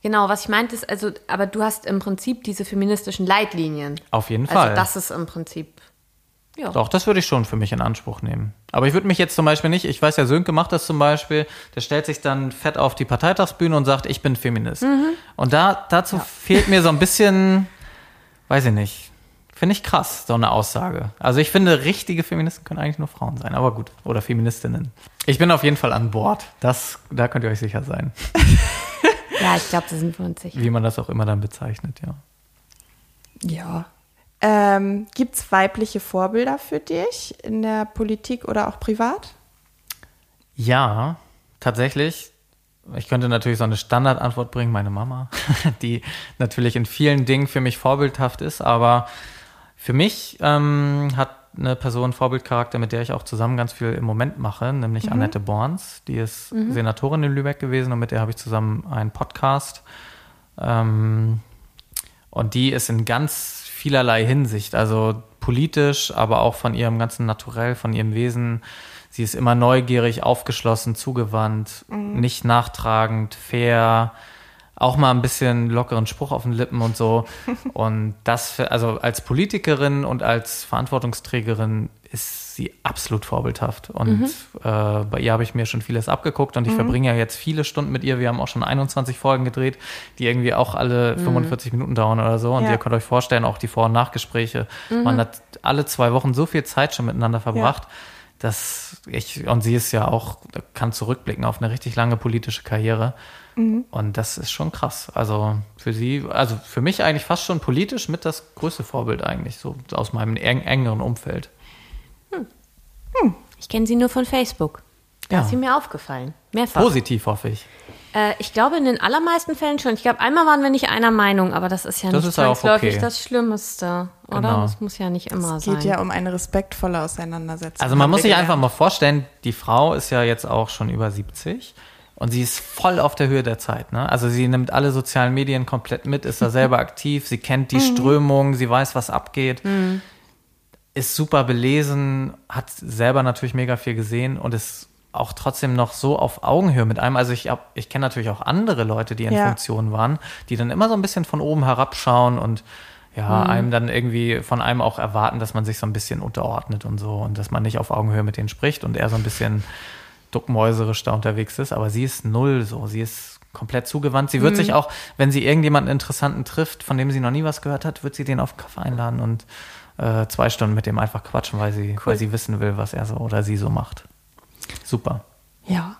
Genau, was ich meinte ist, also, aber du hast im Prinzip diese feministischen Leitlinien. Auf jeden Fall. Also das ist im Prinzip... Ja. Doch, das würde ich schon für mich in Anspruch nehmen. Aber ich würde mich jetzt zum Beispiel nicht, ich weiß ja, Sönke macht das zum Beispiel, der stellt sich dann fett auf die Parteitagsbühne und sagt, ich bin Feminist. Mhm. Und dazu fehlt mir so ein bisschen, weiß ich nicht, finde ich krass, so eine Aussage. Also ich finde, richtige Feministen können eigentlich nur Frauen sein, aber gut, oder Feministinnen. Ich bin auf jeden Fall an Bord, da könnt ihr euch sicher sein. Ja, ich glaube, da sind wir uns sicher. Wie man das auch immer dann bezeichnet, ja. Ja. Gibt es weibliche Vorbilder für dich in der Politik oder auch privat? Ja, tatsächlich. Ich könnte natürlich so eine Standardantwort bringen, meine Mama, die natürlich in vielen Dingen für mich vorbildhaft ist, aber für mich hat eine Person Vorbildcharakter, mit der ich auch zusammen ganz viel im Moment mache, nämlich Annette Borns, die ist Senatorin in Lübeck gewesen und mit der habe ich zusammen einen Podcast. Und die ist in ganz vielerlei Hinsicht, also politisch, aber auch von ihrem ganzen Naturell, von ihrem Wesen. Sie ist immer neugierig, aufgeschlossen, zugewandt, nicht nachtragend, fair, auch mal ein bisschen lockeren Spruch auf den Lippen und so. Und das, also als Politikerin und als Verantwortungsträgerin ist sie absolut vorbildhaft. Und bei ihr habe ich mir schon vieles abgeguckt und ich verbringe ja jetzt viele Stunden mit ihr. Wir haben auch schon 21 Folgen gedreht, die irgendwie auch alle 45 Minuten dauern oder so. Und ihr könnt euch vorstellen, auch die Vor- und Nachgespräche. Man hat alle 2 Wochen so viel Zeit schon miteinander verbracht, dass und sie ist ja auch, kann zurückblicken auf eine richtig lange politische Karriere. Und das ist schon krass. Also für sie, also für mich eigentlich fast schon politisch mit das größte Vorbild eigentlich, so aus meinem engeren Umfeld. Ich kenne sie nur von Facebook. Da ist sie mir aufgefallen. Mehrfach. Positiv, hoffe ich. Ich glaube, in den allermeisten Fällen schon. Ich glaube, einmal waren wir nicht einer Meinung, aber das ist ja nicht zwangsläufig das Schlimmste, oder? Genau. Das muss ja nicht immer sein. Es geht ja um eine respektvolle Auseinandersetzung. Also man muss sich einfach mal vorstellen, die Frau ist ja jetzt auch schon über 70. Und sie ist voll auf der Höhe der Zeit, ne? Also sie nimmt alle sozialen Medien komplett mit, ist da selber aktiv, sie kennt die Strömung, sie weiß, was abgeht, ist super belesen, hat selber natürlich mega viel gesehen und ist auch trotzdem noch so auf Augenhöhe mit einem. Also ich kenne natürlich auch andere Leute, die in Funktion waren, die dann immer so ein bisschen von oben herabschauen und einem dann irgendwie von einem auch erwarten, dass man sich so ein bisschen unterordnet und so und dass man nicht auf Augenhöhe mit denen spricht und eher so ein bisschen duckmäuserisch da unterwegs ist, aber sie ist null so, sie ist komplett zugewandt. Sie wird sich auch, wenn sie irgendjemanden Interessanten trifft, von dem sie noch nie was gehört hat, wird sie den auf einen Kaffee einladen und 2 Stunden mit dem einfach quatschen, weil sie wissen will, was er so oder sie so macht. Super. Ja.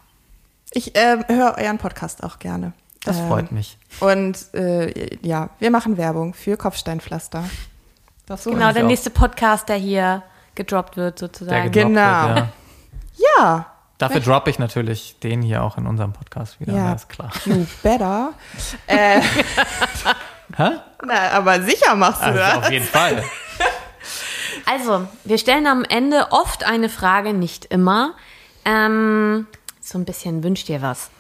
Ich höre euren Podcast auch gerne. Das freut mich. Und wir machen Werbung für Kopfsteinpflaster. Das genau, der nächste Podcast, der hier gedroppt wird sozusagen. Genau. Ja. Dafür droppe ich natürlich den hier auch in unserem Podcast wieder, ja, ist klar. You better. Hä? Na, aber sicher machst du das. Auf jeden Fall. Also, wir stellen am Ende oft eine Frage, nicht immer. So ein bisschen wünsch dir was.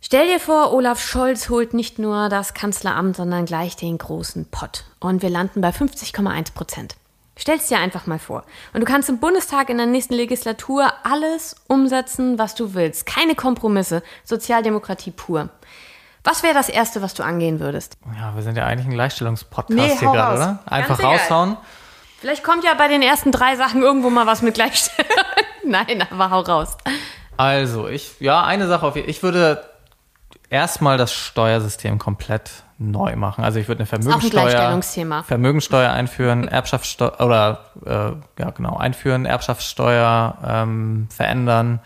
Stell dir vor, Olaf Scholz holt nicht nur das Kanzleramt, sondern gleich den großen Pott. Und wir landen bei 50,1%. Stell es dir einfach mal vor. Und du kannst im Bundestag in der nächsten Legislatur alles umsetzen, was du willst. Keine Kompromisse. Sozialdemokratie pur. Was wäre das Erste, was du angehen würdest? Ja, wir sind ja eigentlich ein Gleichstellungspodcast hier gerade, oder? Einfach raushauen. Vielleicht kommt ja bei den ersten 3 Sachen irgendwo mal was mit Gleichstellung. Nein, aber hau raus. Also, ich würde erstmal das Steuersystem komplett neu machen. Also ich würde eine Vermögensteuer einführen, Erbschaftssteuer Erbschaftssteuer verändern,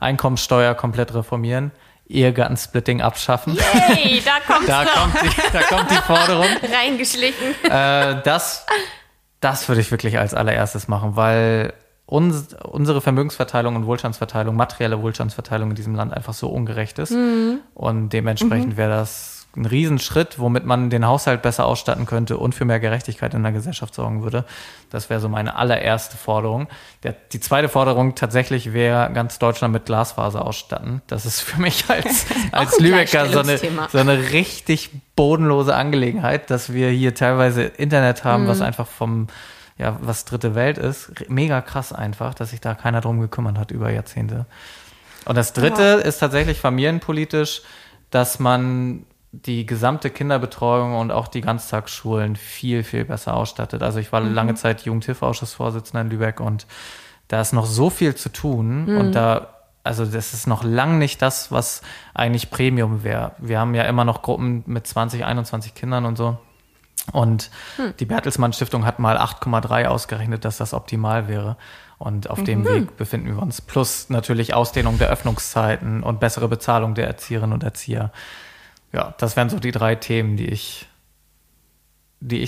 Einkommensteuer komplett reformieren, Ehegattensplitting abschaffen. Yay, da kommt die Forderung. Reingeschlichen. Das würde ich wirklich als allererstes machen, weil unsere Vermögensverteilung und Wohlstandsverteilung, materielle Wohlstandsverteilung in diesem Land einfach so ungerecht ist. Mhm. Und dementsprechend wäre das ein Riesenschritt, womit man den Haushalt besser ausstatten könnte und für mehr Gerechtigkeit in der Gesellschaft sorgen würde. Das wäre so meine allererste Forderung. Die zweite Forderung tatsächlich wäre, ganz Deutschland mit Glasfaser ausstatten. Das ist für mich als Lübecker so eine richtig bodenlose Angelegenheit, dass wir hier teilweise Internet haben, was einfach was dritte Welt ist. Mega krass einfach, dass sich da keiner drum gekümmert hat über Jahrzehnte. Und das dritte ist tatsächlich familienpolitisch, dass man die gesamte Kinderbetreuung und auch die Ganztagsschulen viel, viel besser ausstattet. Also ich war lange Zeit Jugendhilfeausschussvorsitzender in Lübeck und da ist noch so viel zu tun und das ist noch lang nicht das, was eigentlich Premium wäre. Wir haben ja immer noch Gruppen mit 20, 21 Kindern und so. Und die Bertelsmann-Stiftung hat mal 8,3 ausgerechnet, dass das optimal wäre. Und auf dem Weg befinden wir uns. Plus natürlich Ausdehnung der Öffnungszeiten und bessere Bezahlung der Erzieherinnen und Erzieher. Ja, das wären so die drei Themen, die ich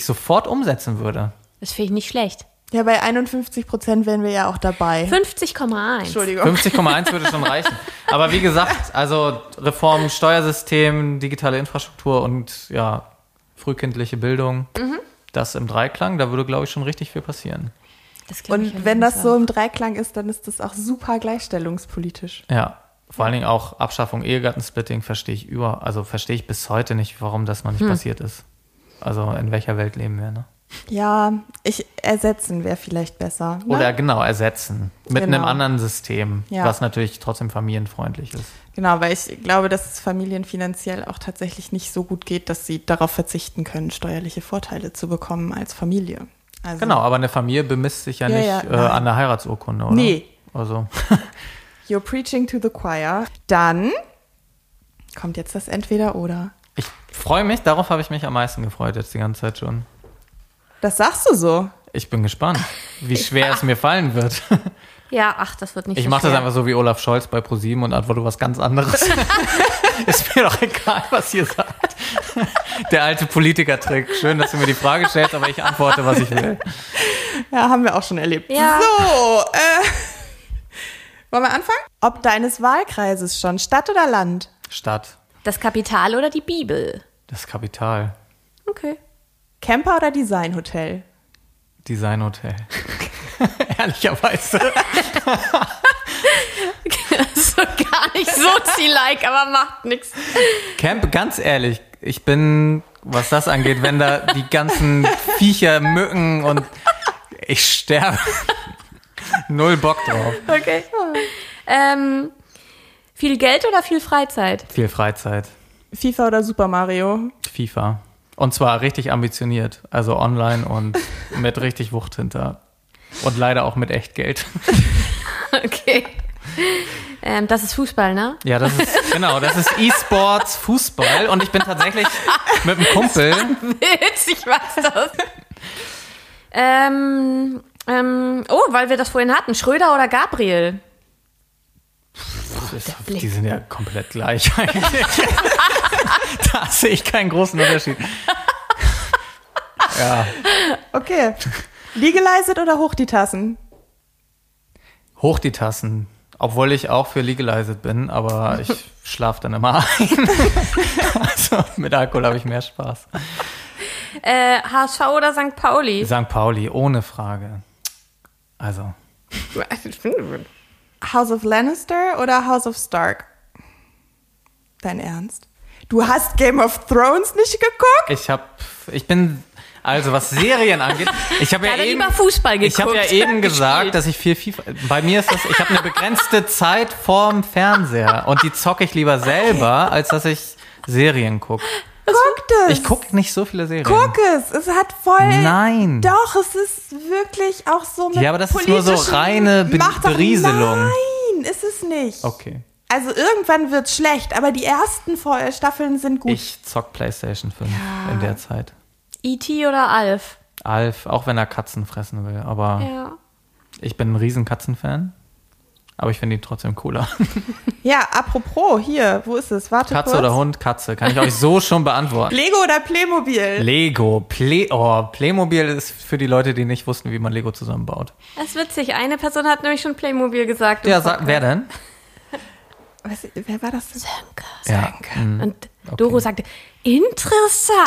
sofort umsetzen würde. Das finde ich nicht schlecht. Ja, bei 51% wären wir ja auch dabei. 50,1. Entschuldigung. 50,1 würde schon reichen. Aber wie gesagt, also Reformen, Steuersystem, digitale Infrastruktur und frühkindliche Bildung, das im Dreiklang, da würde, glaube ich, schon richtig viel passieren. Und wenn das so im Dreiklang ist, dann ist das auch super gleichstellungspolitisch. Ja, vor allen Dingen auch Abschaffung Ehegattensplitting verstehe ich bis heute nicht, warum das noch nicht passiert ist. Also in welcher Welt leben wir, ne? Ja, ersetzen wäre vielleicht besser. Ne? Oder ersetzen. Mit einem anderen System, was natürlich trotzdem familienfreundlich ist. Genau, weil ich glaube, dass es Familien finanziell auch tatsächlich nicht so gut geht, dass sie darauf verzichten können, steuerliche Vorteile zu bekommen als Familie. Also, aber eine Familie bemisst sich nicht an der Heiratsurkunde, oder? Nee. Also. You're preaching to the choir. Dann kommt jetzt das Entweder-Oder. Ich freue mich, darauf habe ich mich am meisten gefreut jetzt die ganze Zeit schon. Das sagst du so. Ich bin gespannt, wie schwer es mir fallen wird. Ja, das wird nicht so schwer. Ich mache das einfach so wie Olaf Scholz bei ProSieben und antworte was ganz anderes. Ist mir doch egal, was ihr sagt. Der alte Politiker-Trick. Schön, dass du mir die Frage stellst, aber ich antworte, was ich will. Ja, haben wir auch schon erlebt. Ja. So, wollen wir anfangen? Ob deines Wahlkreises schon, Stadt oder Land? Stadt. Das Kapital oder die Bibel? Das Kapital. Okay. Camper oder Designhotel? Designhotel. Ehrlicherweise. Das ist gar nicht so Sozi-like, aber macht nichts. Camp, ganz ehrlich, ich bin, was das angeht, wenn da die ganzen Viecher, Mücken und ich sterbe. Null Bock drauf. Okay. Viel Geld oder viel Freizeit? Viel Freizeit. FIFA oder Super Mario? FIFA. Und zwar richtig ambitioniert, also online und mit richtig Wucht hinter. Und leider auch mit echt Geld. Okay. Das ist Fußball, ne? Ja, das ist E-Sports, Fußball. Und ich bin tatsächlich mit einem Kumpel. Das war Witz, ich weiß das. Weil wir das vorhin hatten, Schröder oder Gabriel? Die sind ja komplett gleich eigentlich. Da sehe ich keinen großen Unterschied. Ja. Okay. Legalized oder hoch die Tassen? Hoch die Tassen. Obwohl ich auch für Legalized bin, aber ich schlafe dann immer ein. Also mit Alkohol habe ich mehr Spaß. HSV oder St. Pauli? St. Pauli, ohne Frage. Also. House of Lannister oder House of Stark? Dein Ernst? Du hast Game of Thrones nicht geguckt? Also was Serien angeht, ich habe ja eben gesagt, dass ich viel FIFA. Bei mir ist das, ich habe eine begrenzte Zeit vorm Fernseher und die zocke ich lieber selber, als dass ich Serien gucke. Guck das! Ich gucke nicht so viele Serien. Guck es! Es hat voll... Nein! Doch, es ist wirklich auch so mit politischen... Ja, aber das ist nur so reine Berieselung. Nein, ist es nicht. Okay. Also irgendwann wird's schlecht, aber die ersten Staffeln sind gut. Ich zock PlayStation 5 in der Zeit. E.T. oder Alf? Alf, auch wenn er Katzen fressen will, aber ich bin ein riesen Katzenfan, aber ich finde ihn trotzdem cooler. Ja, apropos, hier, wo ist es? Warte Katze kurz. Oder Hund? Katze, kann ich euch so schon beantworten. Lego oder Playmobil? Lego. Playmobil ist für die Leute, die nicht wussten, wie man Lego zusammenbaut. Das ist witzig, eine Person hat nämlich schon Playmobil gesagt. Ja, wer denn? Wer war das denn? Sönke. Ja. Und Doro sagte, interessant.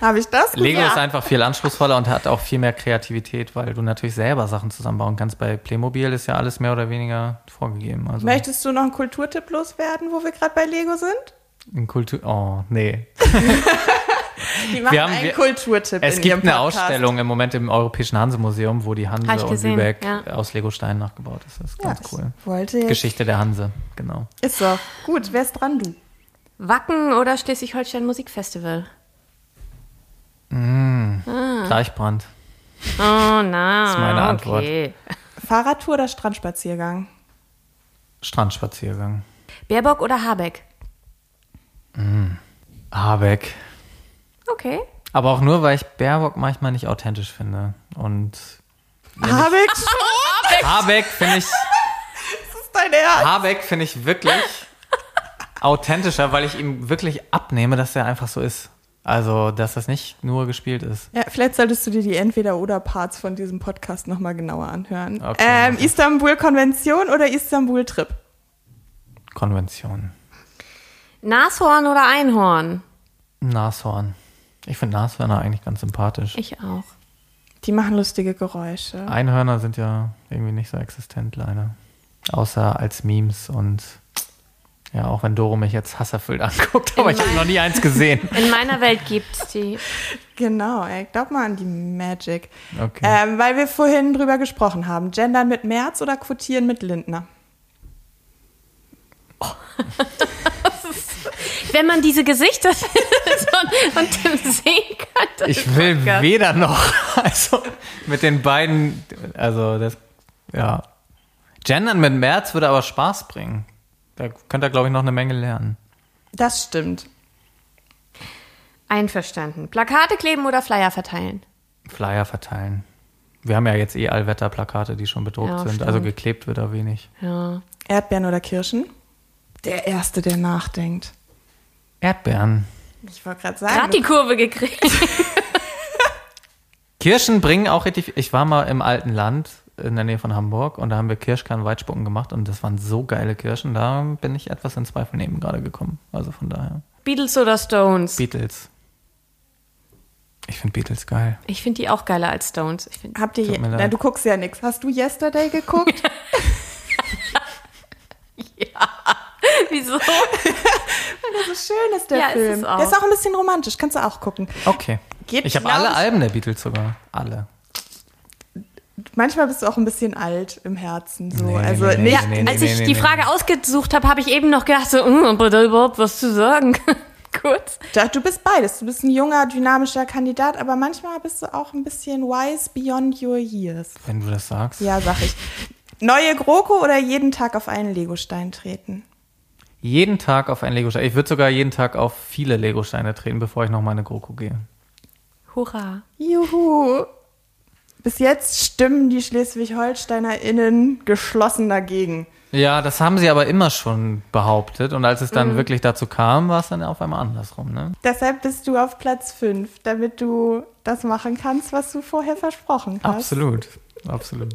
Habe ich das? Lego ist einfach viel anspruchsvoller und hat auch viel mehr Kreativität, weil du natürlich selber Sachen zusammenbauen kannst. Bei Playmobil ist ja alles mehr oder weniger vorgegeben. Also möchtest du noch einen Kulturtipp loswerden, wo wir gerade bei Lego sind? Oh, nee. Die machen einen Kulturtipp. Es gibt eine Ausstellung im Moment im Europäischen Hanse-Museum, wo die Hanse und Lübeck aus Legosteinen nachgebaut ist. Das ist ganz cool. Geschichte der Hanse, genau. Ist doch. Gut, wer ist dran, du? Wacken oder Schleswig-Holstein Musikfestival? Gleichbrand. Oh nein. Das ist meine Antwort. Fahrradtour oder Strandspaziergang? Strandspaziergang. Baerbock oder Habeck? Habeck. Okay. Aber auch nur, weil ich Baerbock manchmal nicht authentisch finde. Und Habeck schon? Habeck finde ich... Das ist dein Ernst? Habeck finde ich wirklich authentischer, weil ich ihm wirklich abnehme, dass er einfach so ist. Also, dass das nicht nur gespielt ist. Ja, vielleicht solltest du dir die Entweder-Oder-Parts von diesem Podcast nochmal genauer anhören. Okay. Istanbul-Konvention oder Istanbul-Trip? Konvention. Nashorn oder Einhorn? Nashorn. Ich finde Nashörner eigentlich ganz sympathisch. Ich auch. Die machen lustige Geräusche. Einhörner sind ja irgendwie nicht so existent, leider. Außer als Memes und... Ja, auch wenn Doro mich jetzt hasserfüllt anguckt, aber ich habe noch nie eins gesehen. In meiner Welt gibt's die. Genau, ich glaube mal an die Magic. Okay. Weil wir vorhin drüber gesprochen haben. Gendern mit Merz oder quotieren mit Lindner? Oh. Wenn man diese Gesichter von Tim sehen könnte. Ich will weder noch. Also mit den beiden, also das, ja. Gendern mit Merz würde aber Spaß bringen. Da könnt ihr, glaube ich, noch eine Menge lernen. Das stimmt. Einverstanden. Plakate kleben oder Flyer verteilen? Flyer verteilen. Wir haben ja jetzt Allwetterplakate, die schon bedruckt sind. Stimmt. Also geklebt wird da wenig. Ja. Erdbeeren oder Kirschen? Der Erste, der nachdenkt. Erdbeeren. Ich wollte gerade sagen. Gerade die Kurve gekriegt. Kirschen bringen auch richtig... Ich war mal im alten Land... in der Nähe von Hamburg und da haben wir Kirschkern Weitspucken gemacht und das waren so geile Kirschen, da bin ich etwas in Zweifel neben gerade gekommen. Also von daher. Beatles oder Stones? Beatles. Ich finde Beatles geil. Ich finde die auch geiler als Stones. Habt ihr du guckst ja nichts. Hast du Yesterday geguckt? Ja. Wieso? Weil das so schön ist, der Film. Ist es auch. Der ist auch ein bisschen romantisch, kannst du auch gucken. Okay. Ich habe alle Alben der Beatles sogar. Alle. Manchmal bist du auch ein bisschen alt im Herzen. So. Als ich die Frage ausgesucht habe, habe ich eben noch gedacht, so, ob da überhaupt was zu sagen. Kurz. Du bist beides. Du bist ein junger, dynamischer Kandidat, aber manchmal bist du auch ein bisschen wise beyond your years. Wenn du das sagst. Ja, sag ich. Neue GroKo oder jeden Tag auf einen Legostein treten? Jeden Tag auf einen Legostein. Ich würde sogar jeden Tag auf viele Legosteine treten, bevor ich nochmal eine GroKo gehe. Hurra. Juhu. Bis jetzt stimmen die Schleswig-HolsteinerInnen geschlossen dagegen. Ja, das haben sie aber immer schon behauptet. Und als es dann wirklich dazu kam, war es dann auf einmal andersrum. Ne? Deshalb bist du auf Platz 5, damit du das machen kannst, was du vorher versprochen hast. Absolut.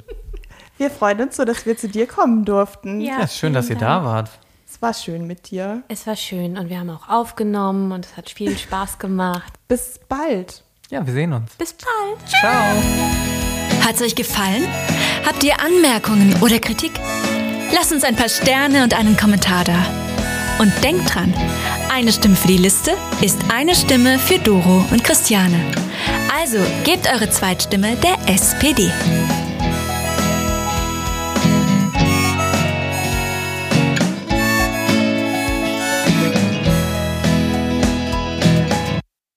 Wir freuen uns so, dass wir zu dir kommen durften. Ja, schön, dass ihr da wart. Es war schön mit dir. Es war schön und wir haben auch aufgenommen und es hat viel Spaß gemacht. Bis bald. Ja, wir sehen uns. Bis bald. Tschüss. Ciao. Hat's euch gefallen? Habt ihr Anmerkungen oder Kritik? Lasst uns ein paar Sterne und einen Kommentar da. Und denkt dran, eine Stimme für die Liste ist eine Stimme für Doro und Christiane. Also gebt eure Zweitstimme der SPD.